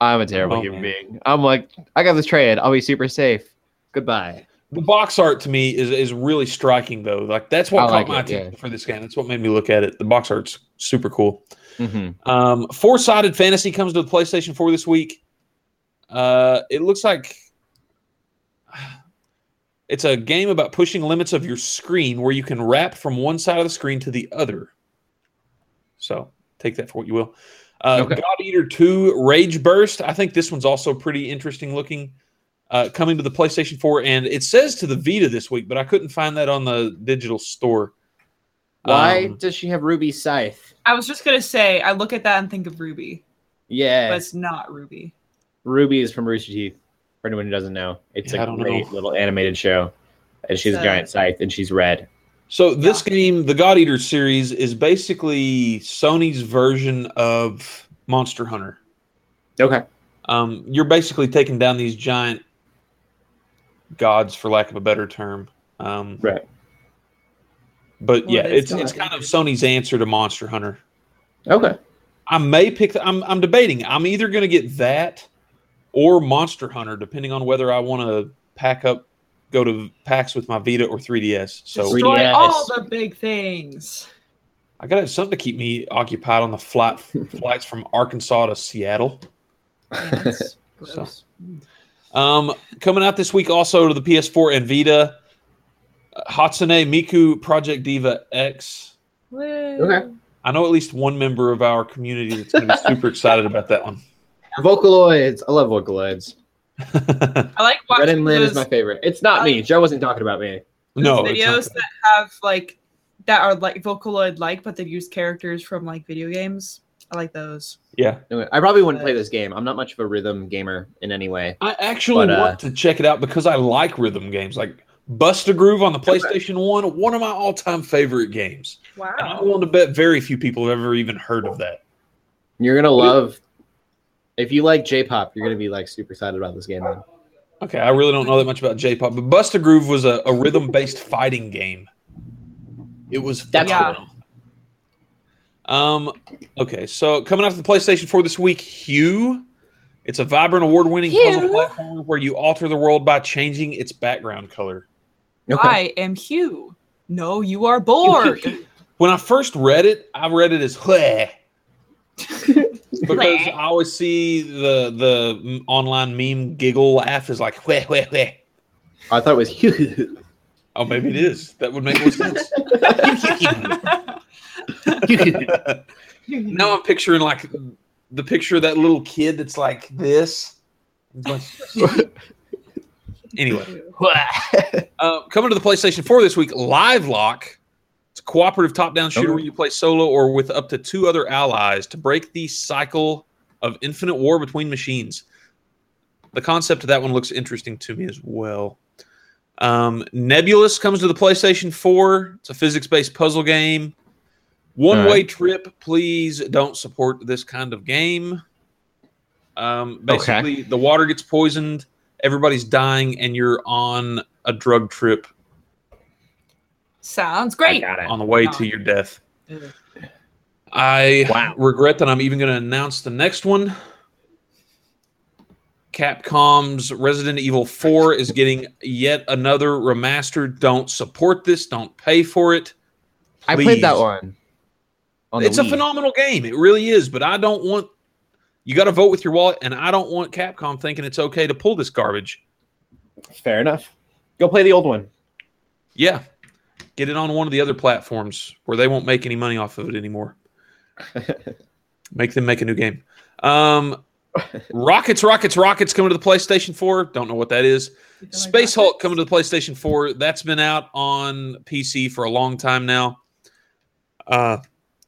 I'm a terrible oh, human man. being. I'm like, I got this trade. I'll be super safe. Goodbye. The box art to me is, is really striking, though. Like that's what I caught like my it, attention yeah. for this game. That's what made me look at it. The box art's super cool. Mm-hmm. Um, Four-Sided Fantasy comes to the PlayStation four this week. Uh, it looks like it's a game about pushing limits of your screen where you can wrap from one side of the screen to the other. So take that for what you will. Uh, okay. God Eater two Rage Burst. I think this one's also pretty interesting looking. Uh, coming to the PlayStation four, and it says to the Vita this week, but I couldn't find that on the digital store. Why um, does she have Ruby Scythe? I was just gonna say, I look at that and think of Ruby. Yeah, but it's not Ruby. Ruby is from Rooster Teeth. For anyone who doesn't know, it's yeah, a great know. little animated show, and she's so, a giant scythe, and she's red. So this game, the God Eater series, is basically Sony's version of Monster Hunter. Okay. Um, you're basically taking down these giant gods, for lack of a better term. Um, right. But well, yeah, it's it's, it's kind of Sony's answer to Monster Hunter. Okay. I may pick. The, I'm I'm debating. I'm either going to get that or Monster Hunter, depending on whether I want to pack up. Go to PAX with my Vita or three D S. So Destroy three D S. All the big things. I gotta have something to keep me occupied on the flight flights from Arkansas to Seattle. That's so, um, coming out this week also to the P S four and Vita. Hatsune Miku Project Diva X. Woo. Okay. I know at least one member of our community that's going to be super excited about that one. Vocaloids. I love Vocaloids. I like watching Red and Lynn is my favorite. It's not I, me. Joe wasn't talking about me. No. Videos that have like that are like Vocaloid like, but they've used characters from like video games. I like those. Yeah. Anyway, I probably wouldn't play this game. I'm not much of a rhythm gamer in any way. I actually but, want uh, to check it out because I like rhythm games. Like Busta Groove on the PlayStation one, one of my all-time favorite games. Wow. And I'm willing to bet very few people have ever even heard of that. You're going to love... If you like J-pop, you're going to be like super excited about this game. Man. Okay, I really don't know that much about J-pop, but Busta Groove was a, a rhythm-based fighting game. It was phenomenal. Um, okay, so coming out to the PlayStation four this week, Hue. It's a vibrant, award-winning Hue. puzzle platform where you alter the world by changing its background color. Okay. I am Hugh. No, you are Borg. When I first read it, I read it as "hue," because I always see the the online meme giggle laugh is like "hue hue hue." I thought it was "hue." Oh, maybe it is. That would make more sense. Now I'm picturing like the picture of that little kid that's like this. Anyway, uh, coming to the PlayStation four this week, LiveLock. It's a cooperative top-down shooter where you play solo or with up to two other allies to break the cycle of infinite war between machines. The concept of that one looks interesting to me as well. Um, Nebulous comes to the PlayStation four. It's a physics-based puzzle game. One-way right. trip. Please don't support this kind of game. Um, basically, okay. the water gets poisoned. Everybody's dying, and you're on a drug trip. Sounds great. On the way oh. to your death. Ugh. I wow. regret that I'm even going to announce the next one. Capcom's Resident Evil four is getting yet another remaster. Don't support this. Don't pay for it. Please. I played that one. On it's a Wii. Phenomenal game. It really is, but I don't want... You got to vote with your wallet, and I don't want Capcom thinking it's okay to pull this garbage. Fair enough. Go play the old one. Yeah. Get it on one of the other platforms where they won't make any money off of it anymore. Make them make a new game. Um, Rockets, Rockets, Rockets coming to the PlayStation four. Don't know what that is. Space like Hulk coming to the PlayStation four. That's been out on P C for a long time now. Uh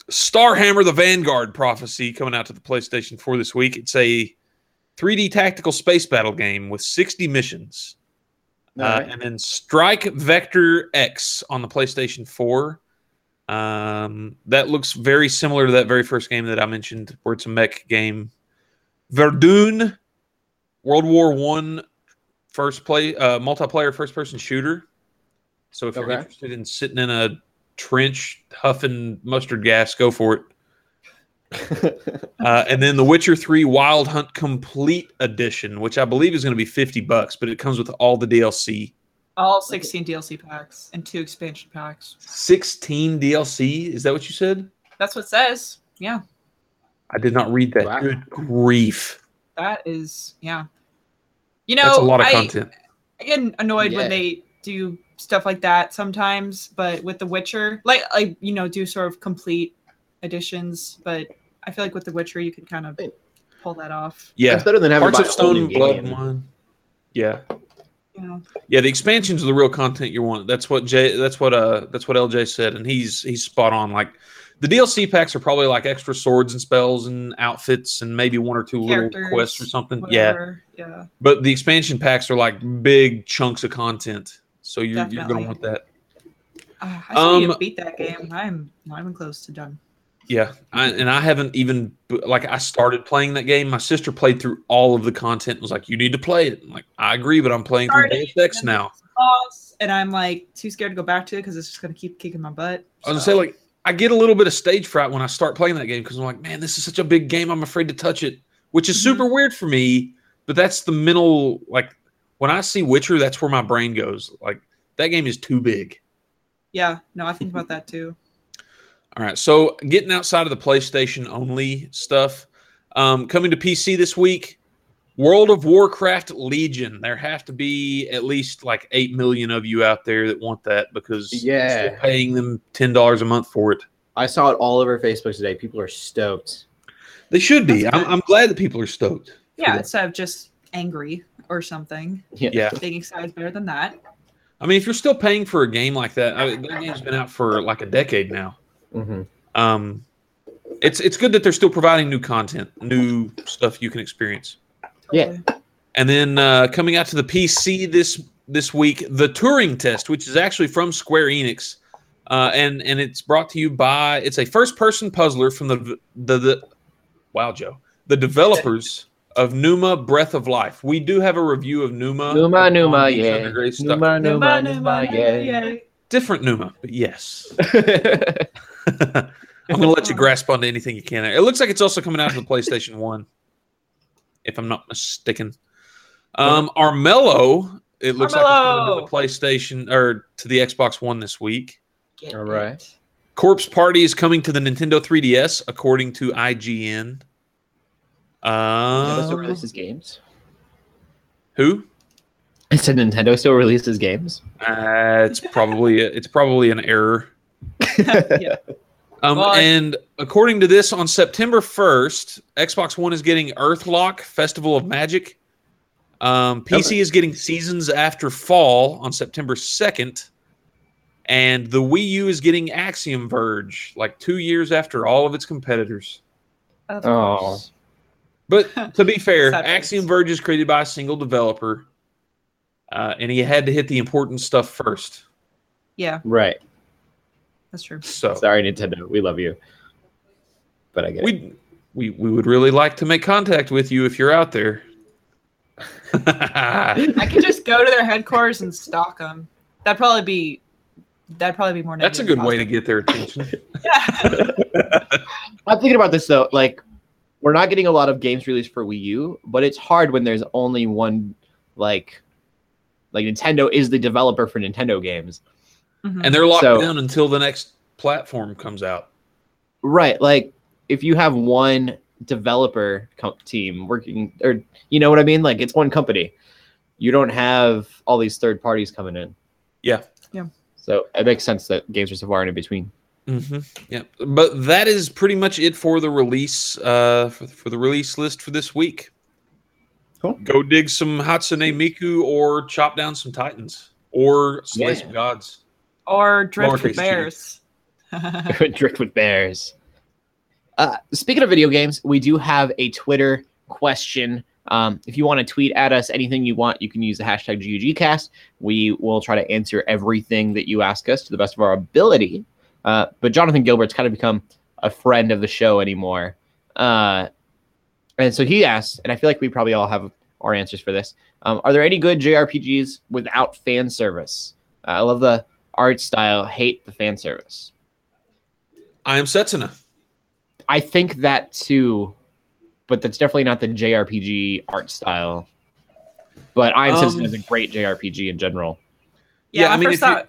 Starhammer, the Vanguard Prophecy, coming out to the PlayStation four this week. It's a three D tactical space battle game with sixty missions. Uh, right. And then Strike Vector X on the PlayStation four. Um, that looks very similar to that very first game that I mentioned, where it's a mech game. Verdun, World War One first play, uh, multiplayer first-person shooter. So if okay. you're interested in sitting in a trench huffing mustard gas, go for it. Uh, and then The Witcher three Wild Hunt Complete Edition, which I believe is going to be fifty bucks, but it comes with all the D L C. All sixteen D L C packs and two expansion packs. sixteen D L C? Is that what you said? That's what it says. Yeah. I did not read that. Wow. Good grief. That is, yeah. You know, that's a lot of I, content. I get annoyed yeah. when they do stuff like that sometimes, but with The Witcher, like, like you know, do sort of complete editions, but I feel like with The Witcher, you can kind of pull that off. Yeah. It's better than having Hearts of Stone, Blood Wine. Yeah. Yeah. Yeah, the expansions are the real content you want. That's what Jay, that's what uh, that's what L J said, and he's he's spot on. Like, the D L C packs are probably like extra swords and spells and outfits and maybe one or two characters, little quests or something. Whatever. Yeah. Yeah. But the expansion packs are like big chunks of content. So you're, you're going to want that. Uh, I still um, need to beat that game. I'm not even close to done. Yeah, I, and I haven't even, like, I started playing that game. My sister played through all of the content and was like, you need to play it. I'm like, I agree, but I'm playing started, through Deus Ex now. And I'm, like, too scared to go back to it because it's just going to keep kicking my butt. So. I was going to say, like, I get a little bit of stage fright when I start playing that game because I'm like, man, this is such a big game. I'm afraid to touch it, which is super weird for me, but that's the mental, like, when I see Witcher, that's where my brain goes. Like, that game is too big. Yeah, no, I think about that too. All right, so getting outside of the PlayStation only stuff, um, coming to P C this week, World of Warcraft Legion. There have to be at least like eight million of you out there that want that because yeah. you're still paying them ten dollars a month for it. I saw it all over Facebook today. People are stoked. They should be. I'm, I'm glad that people are stoked. Yeah, instead of just angry or something. Yeah. Being excited is better than that. I mean, if you're still paying for a game like that, I mean, that game's been out for like a decade now. Mm-hmm. Um, it's it's good that they're still providing new content, new stuff you can experience. Yeah. And then uh, coming out to the P C this this week, the Turing Test, which is actually from Square Enix, uh, and and it's brought to you by it's a first person puzzler from the the, the wow Joe the developers of Numa Breath of Life. We do have a review of Numa. Numa Numa yeah. Numa Numa, Numa Numa Numa yeah. yeah. Different Numa, but yes. I'm going to let you grasp onto anything you can. It looks like it's also coming out to the PlayStation one, if I'm not mistaken. Um, Armello, it looks Armello. like it's coming to the PlayStation or to the Xbox One this week. Get All right. It. Corpse Party is coming to the Nintendo three D S, according to I G N. Uh, Nintendo still releases games. Who? I said Nintendo still releases games. Uh, it's probably it's probably an error. yeah. Um, and according to this, on September first, Xbox One is getting Earthlock, Festival of Magic. Um, P C okay. is getting Seasons After Fall on September second. And the Wii U is getting Axiom Verge, like two years after all of its competitors. Of oh. But to be fair, Axiom Verge is created by a single developer. Uh, and he had to hit the important stuff first. Yeah. Right. That's true. So, sorry, Nintendo. We love you. But I get we, it. We, we would really like to make contact with you if you're out there. I could just go to their headquarters and stalk them. That'd probably be, that'd probably be more negative. That's a good way to get their attention. yeah. I'm thinking about this, though. Like, we're not getting a lot of games released for Wii U, but it's hard when there's only one, like, like Nintendo is the developer for Nintendo games. Mm-hmm. And they're locked so, down until the next platform comes out. Right. Like, if you have one developer co- team working, or you know what I mean? Like, it's one company. You don't have all these third parties coming in. Yeah. Yeah. So it makes sense that games are so far in between. Mm-hmm. Yeah. But that is pretty much it for the release, uh, for, for the release list for this week. Cool. Go dig some Hatsune Miku or chop down some Titans or slay yeah. some gods. Or drift with bears. drift with bears. Uh, speaking of video games, we do have a Twitter question. Um, if you want to tweet at us anything you want, you can use the hashtag GUGcast. We will try to answer everything that you ask us to the best of our ability. Uh, but Jonathan Gilbert's kind of become a friend of the show anymore. Uh, and so he asked, and I feel like we probably all have our answers for this. Um, are there any good J R P Gs without fan service? Uh, I love the art style, hate the fan service. I Am Setsuna. I think that too, but that's definitely not the J R P G art style. But I Am um, Setsuna is a great J R P G in general. Yeah, yeah my I mean, first thought. You,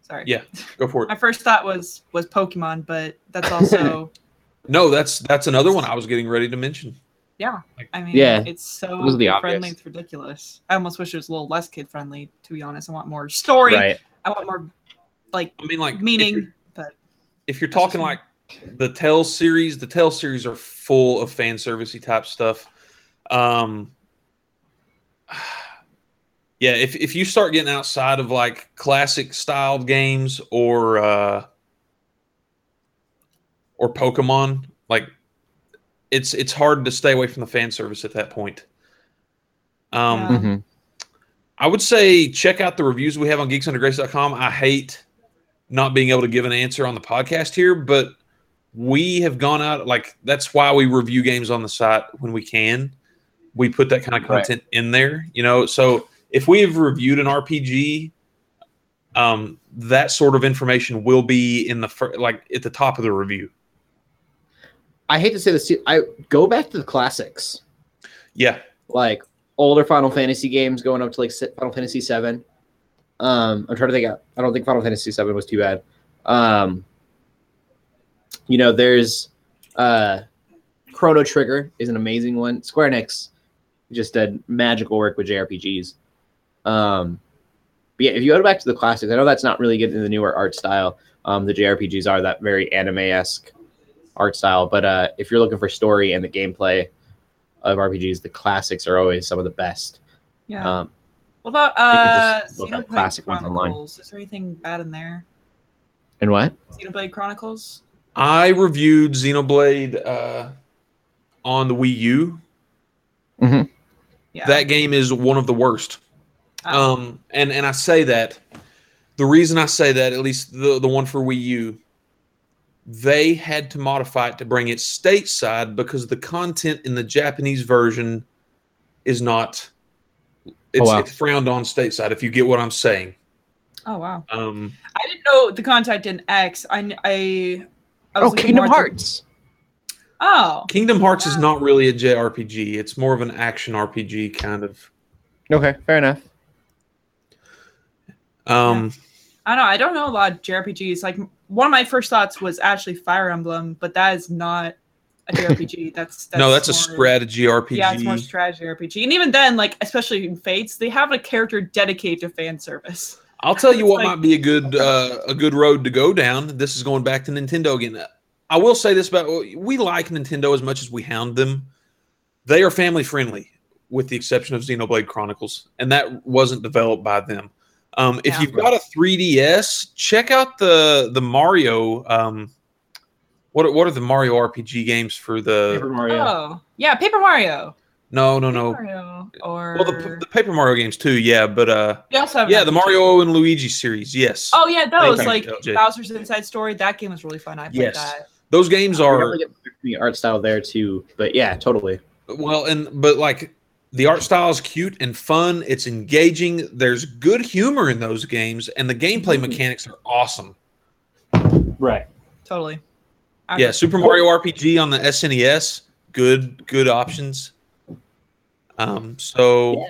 sorry. Yeah, go for it. My first thought was was Pokemon, but that's also. no, that's that's another one I was getting ready to mention. Yeah, I mean, yeah, it's so kid-friendly, it's ridiculous. I almost wish it was a little less kid-friendly, to be honest. I want more story. Right. I want more, like, I mean, like meaning. If but if you're talking like the Tales series, the Tales series are full of fan servicey type stuff. Um, yeah, if if you start getting outside of like classic styled games or uh, or Pokemon, like it's it's hard to stay away from the fan service at that point. Um. Yeah. Mm-hmm. I would say check out the reviews we have on Geeks Under Grace dot com. I hate not being able to give an answer on the podcast here, but we have gone out, like, that's why we review games on the site when we can. We put that kind of content right. in there, you know? So if we have reviewed an R P G, um, that sort of information will be in the, fir- like, at the top of the review. I hate to say this, too. I go back to the classics. Yeah. Like, older Final Fantasy games going up to like Final Fantasy seven. Um, I'm trying to think. Of, I don't think Final Fantasy seven was too bad. Um, you know, there's uh, Chrono Trigger is an amazing one. Square Enix He just did magical work with J R P Gs. Um, but yeah, if you go back to the classics, I know that's not really getting into the newer art style. Um, the J R P Gs are that very anime-esque art style. But uh, if you're looking for story and the gameplay of R P Gs, the classics are always some of the best. Yeah. Um, what about uh, Xenoblade Chronicles? Ones online. Is there anything bad in there? And what? Xenoblade Chronicles? I reviewed Xenoblade uh, on the Wii U. Mm-hmm. Yeah. That game is one of the worst. Oh. Um, and, and I say that. The reason I say that, at least the, the one for Wii U, they had to modify it to bring it stateside because the content in the Japanese version is not... It's, oh, wow. It's frowned on stateside, if you get what I'm saying. Oh, wow. Um, I didn't know the contact in X. I, I, I was oh, Kingdom Hearts. The... Oh. Kingdom Hearts wow. is not really a J R P G. It's more of an action R P G kind of. Okay, fair enough. Um, yeah. I don't know. I don't know a lot of J R P Gs. Like, one of my first thoughts was actually Fire Emblem, but that is not... a J R P G. That's, that's no, that's more, a strategy R P G. Yeah, it's more strategy R P G. And even then, like, especially in Fates, they have a character dedicated to fan service. I'll tell you what like, might be a good uh, a good road to go down. This is going back to Nintendo again. I will say this about we like Nintendo as much as we hound them. They are family friendly, with the exception of Xenoblade Chronicles, and that wasn't developed by them. Um, if yeah. you've got a three D S, check out the the Mario. Um, What what are the Mario R P G games for the Paper Mario? Oh, yeah, Paper Mario. No, no, no. Paper Mario or well, the, the Paper Mario games too, yeah, but uh, they also have yeah, the Mario and Luigi series, yes. Oh yeah, those Thank like you. Bowser's Inside Story. That game was really fun. I played yes. that. Those games are really the art style there too, but yeah, totally. Well, and but like the art style is cute and fun. It's engaging. There's good humor in those games, and the gameplay mm-hmm. mechanics are awesome. Right. Totally. Yeah, Super Mario R P G on the S N E S, good good options. Um, so, yeah.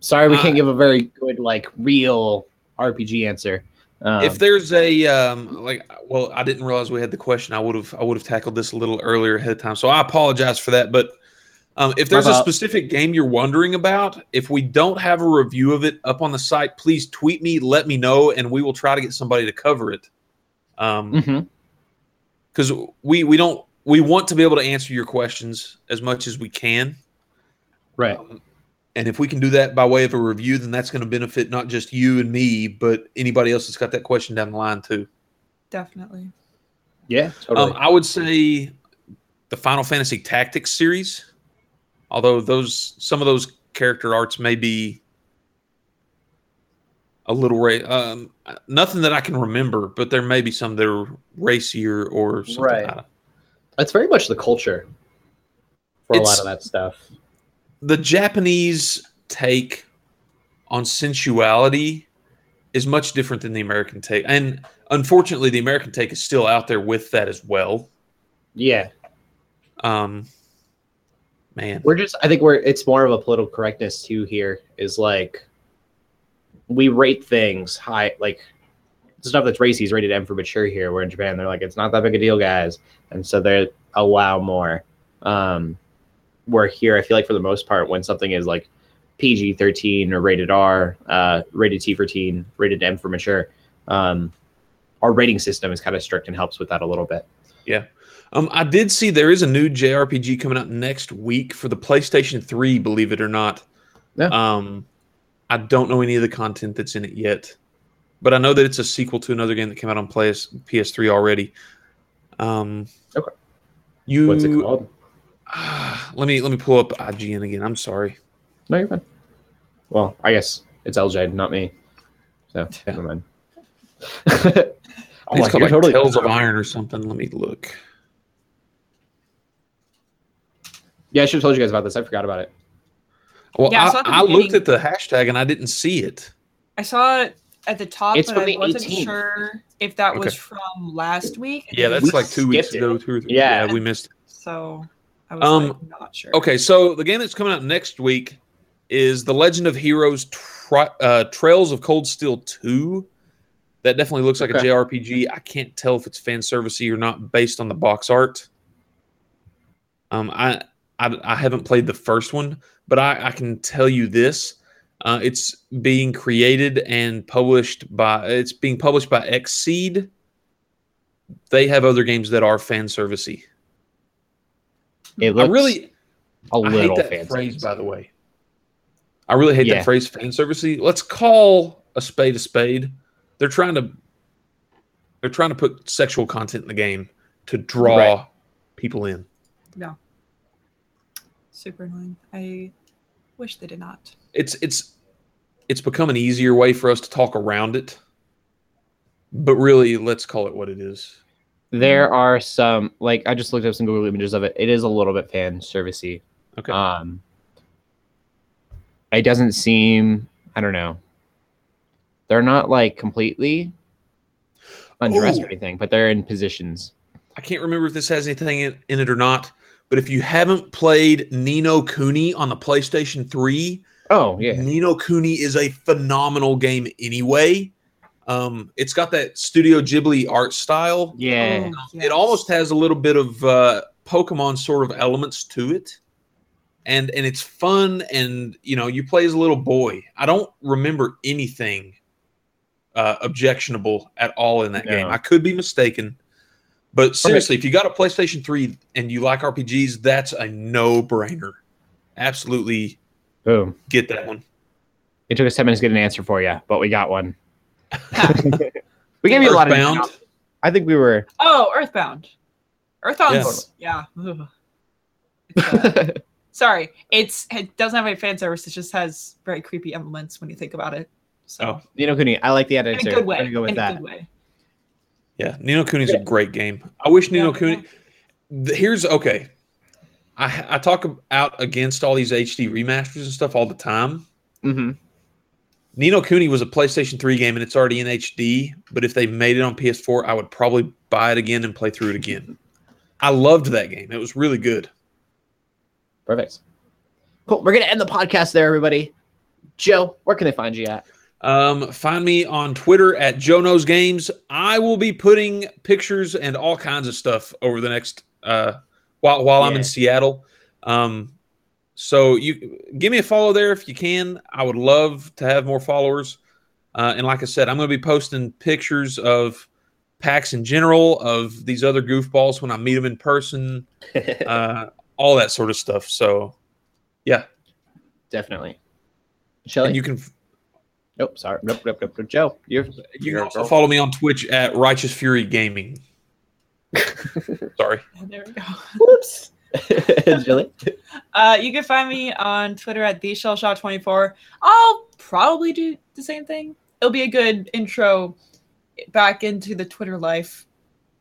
Sorry, we uh, can't give a very good, like, real R P G answer. Um, if there's a um, like, well, I didn't realize we had the question. I would have I would have tackled this a little earlier ahead of time, so I apologize for that. But um, if there's a specific game you're wondering about, if we don't have a review of it up on the site, please tweet me, let me know, and we will try to get somebody to cover it. Um, mm-hmm. Because we, we don't we want to be able to answer your questions as much as we can, right? Um, and if we can do that by way of a review, then that's going to benefit not just you and me, but anybody else that's got that question down the line too. Definitely. Yeah, totally. Um, I would say the Final Fantasy Tactics series, although those some of those character arts may be a little race, um, nothing that I can remember, but there may be some that are racier or something. Right. Like that. It's very much the culture for it's, a lot of that stuff. The Japanese take on sensuality is much different than the American take. And unfortunately, the American take is still out there with that as well. Yeah. Um, man. We're just, I think we're, it's more of a political correctness too here is like, we rate things high, like stuff that's racy is rated M for mature here. We're in Japan. They're like, it's not that big a deal, guys. And so they allow more. Um, we're here. I feel like for the most part, when something is like P G thirteen or rated R, uh, rated T for teen, rated M for mature, um, our rating system is kind of strict and helps with that a little bit. Yeah. Um, I did see there is a new J R P G coming out next week for the PlayStation three, believe it or not. Yeah. Um, I don't know any of the content that's in it yet, but I know that it's a sequel to another game that came out on P S three already. Um, okay. You, What's it called? Uh, let me let me pull up I G N again. I'm sorry. No, you're fine. Well, I guess it's L J, not me. So yeah. Never mind. It's like, called like totally Tales of Iron or something. Let me look. Yeah, I should have told you guys about this. I forgot about it. Well, yeah, I, I, I looked at the hashtag and I didn't see it. I saw it at the top, it's but I wasn't eighteenth. Sure if that okay. was from last week. Yeah, that's we like two weeks it. ago. Two or three. Yeah. yeah, we missed it. So I was um, like, not sure. Okay, so the game that's coming out next week is The Legend of Heroes Tri- uh, Trails of Cold Steel two. That definitely looks like okay. a J R P G. I can't tell if it's fan servicey or not based on the box art. Um, I I, I haven't played the first one, but I, I can tell you this. Uh, it's being created and published by, it's being published by Xseed. They have other games that are fan servicey. It looks I really, a little I hate that fan phrase, service. By the way. I really hate yeah. that phrase, fan servicey. Let's call a spade a spade. They're trying to, they're trying to put sexual content in the game to draw right. people in. Yeah. Super annoying. I wish they did not. It's it's it's become an easier way for us to talk around it. But really, let's call it what it is. There are some, like, I just looked up some Google images of it. It is a little bit fan servicey. Okay. Um, it doesn't seem, I don't know. They're not, like, completely undressed Ooh. or anything, but they're in positions. I can't remember if this has anything in, in it or not, but if you haven't played Ni no Kuni on the PlayStation three, oh yeah, Ni no Kuni is a phenomenal game anyway. Um, it's got that Studio Ghibli art style. Yeah. Um, yes. It almost has a little bit of uh, Pokemon sort of elements to it. And and it's fun, and you know, you play as a little boy. I don't remember anything uh, objectionable at all in that no. game. I could be mistaken. But seriously, okay. if you got a PlayStation three and you like R P Gs, that's a no-brainer. Absolutely Boom. get that one. It took us ten minutes to get an answer for you, but we got one. We gave you a lot of I think we were oh Earthbound Earthbound yes. yeah it's, uh, sorry it's it doesn't have any fan service, it just has very creepy elements when you think about it. So oh. Ni no Kuni, I like the attitude. In a good way. I'm gonna go with in that. A good way. Yeah, Ni no Kuni is a great game. I wish Ni no yeah, Kuni yeah. here's okay I, I talk out against all these H D remasters and stuff all the time. mm-hmm Ni no Kuni was a PlayStation three game, and it's already in H D, but if they made it on P S four, I would probably buy it again and play through it again. I loved that game. It was really good. Perfect. Cool. We're going to end the podcast there, everybody. Joe, where can they find you at? Um, find me on Twitter at Joe Knows Games. I will be putting pictures and all kinds of stuff over the next uh, – while, while yeah. I'm in Seattle. Um So you give me a follow there if you can. I would love to have more followers. Uh, and like I said, I'm going to be posting pictures of PAX in general, of these other goofballs when I meet them in person, uh, all that sort of stuff. So, yeah. Definitely. Shelly? And you can... Nope, sorry. Nope, nope, nope. nope. Joe, you're, you're you can also girl. follow me on Twitch at Righteous Fury Gaming. Sorry. There we go. Whoops. Really? Uh, you can find me on Twitter at the shell shot twenty-four. I'll probably do the same thing. It'll be a good intro back into the Twitter life,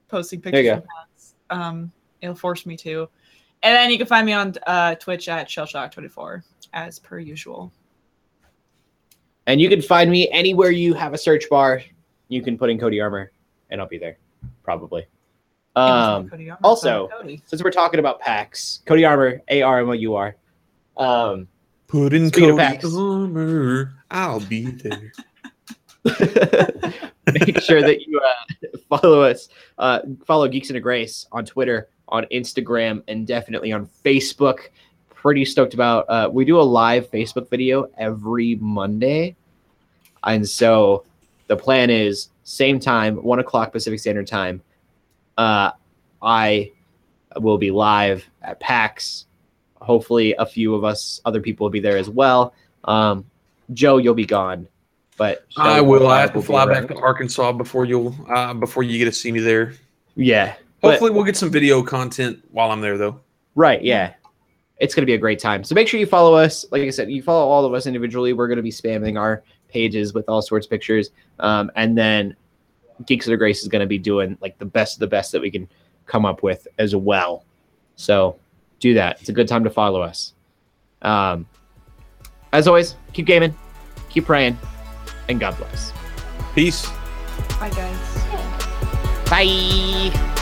posting pictures. There you go. Um, it'll force me to. And then you can find me on uh, Twitch at shell shot twenty-four as per usual. And you can find me anywhere you have a search bar. You can put in Cody Armour, and I'll be there probably. Um, also, since we're talking about PAX, Cody Armour, A R M O U R. Um, Put in Cody PAX, Armour, I'll be there. Make sure that you uh, follow us. Uh, follow Geeks Under Grace on Twitter, on Instagram, and definitely on Facebook. Pretty stoked about uh, we do a live Facebook video every Monday. And so the plan is same time, one o'clock Pacific Standard Time. Uh, I will be live at PAX. Hopefully a few of us, other people will be there as well. Um, Joe, you'll be gone, but I will. I have to fly back to Arkansas before you'll, uh, before you get to see me there. Yeah. Hopefully but, we'll get some video content while I'm there though. Right. Yeah. It's going to be a great time. So make sure you follow us. Like I said, you follow all of us individually. We're going to be spamming our pages with all sorts of pictures. Um, and then, Geeks of the Grace is going to be doing like the best of the best that we can come up with as well. So do that. It's a good time to follow us. Um, as always, keep gaming, keep praying, and God bless. Peace. Bye, guys. Bye.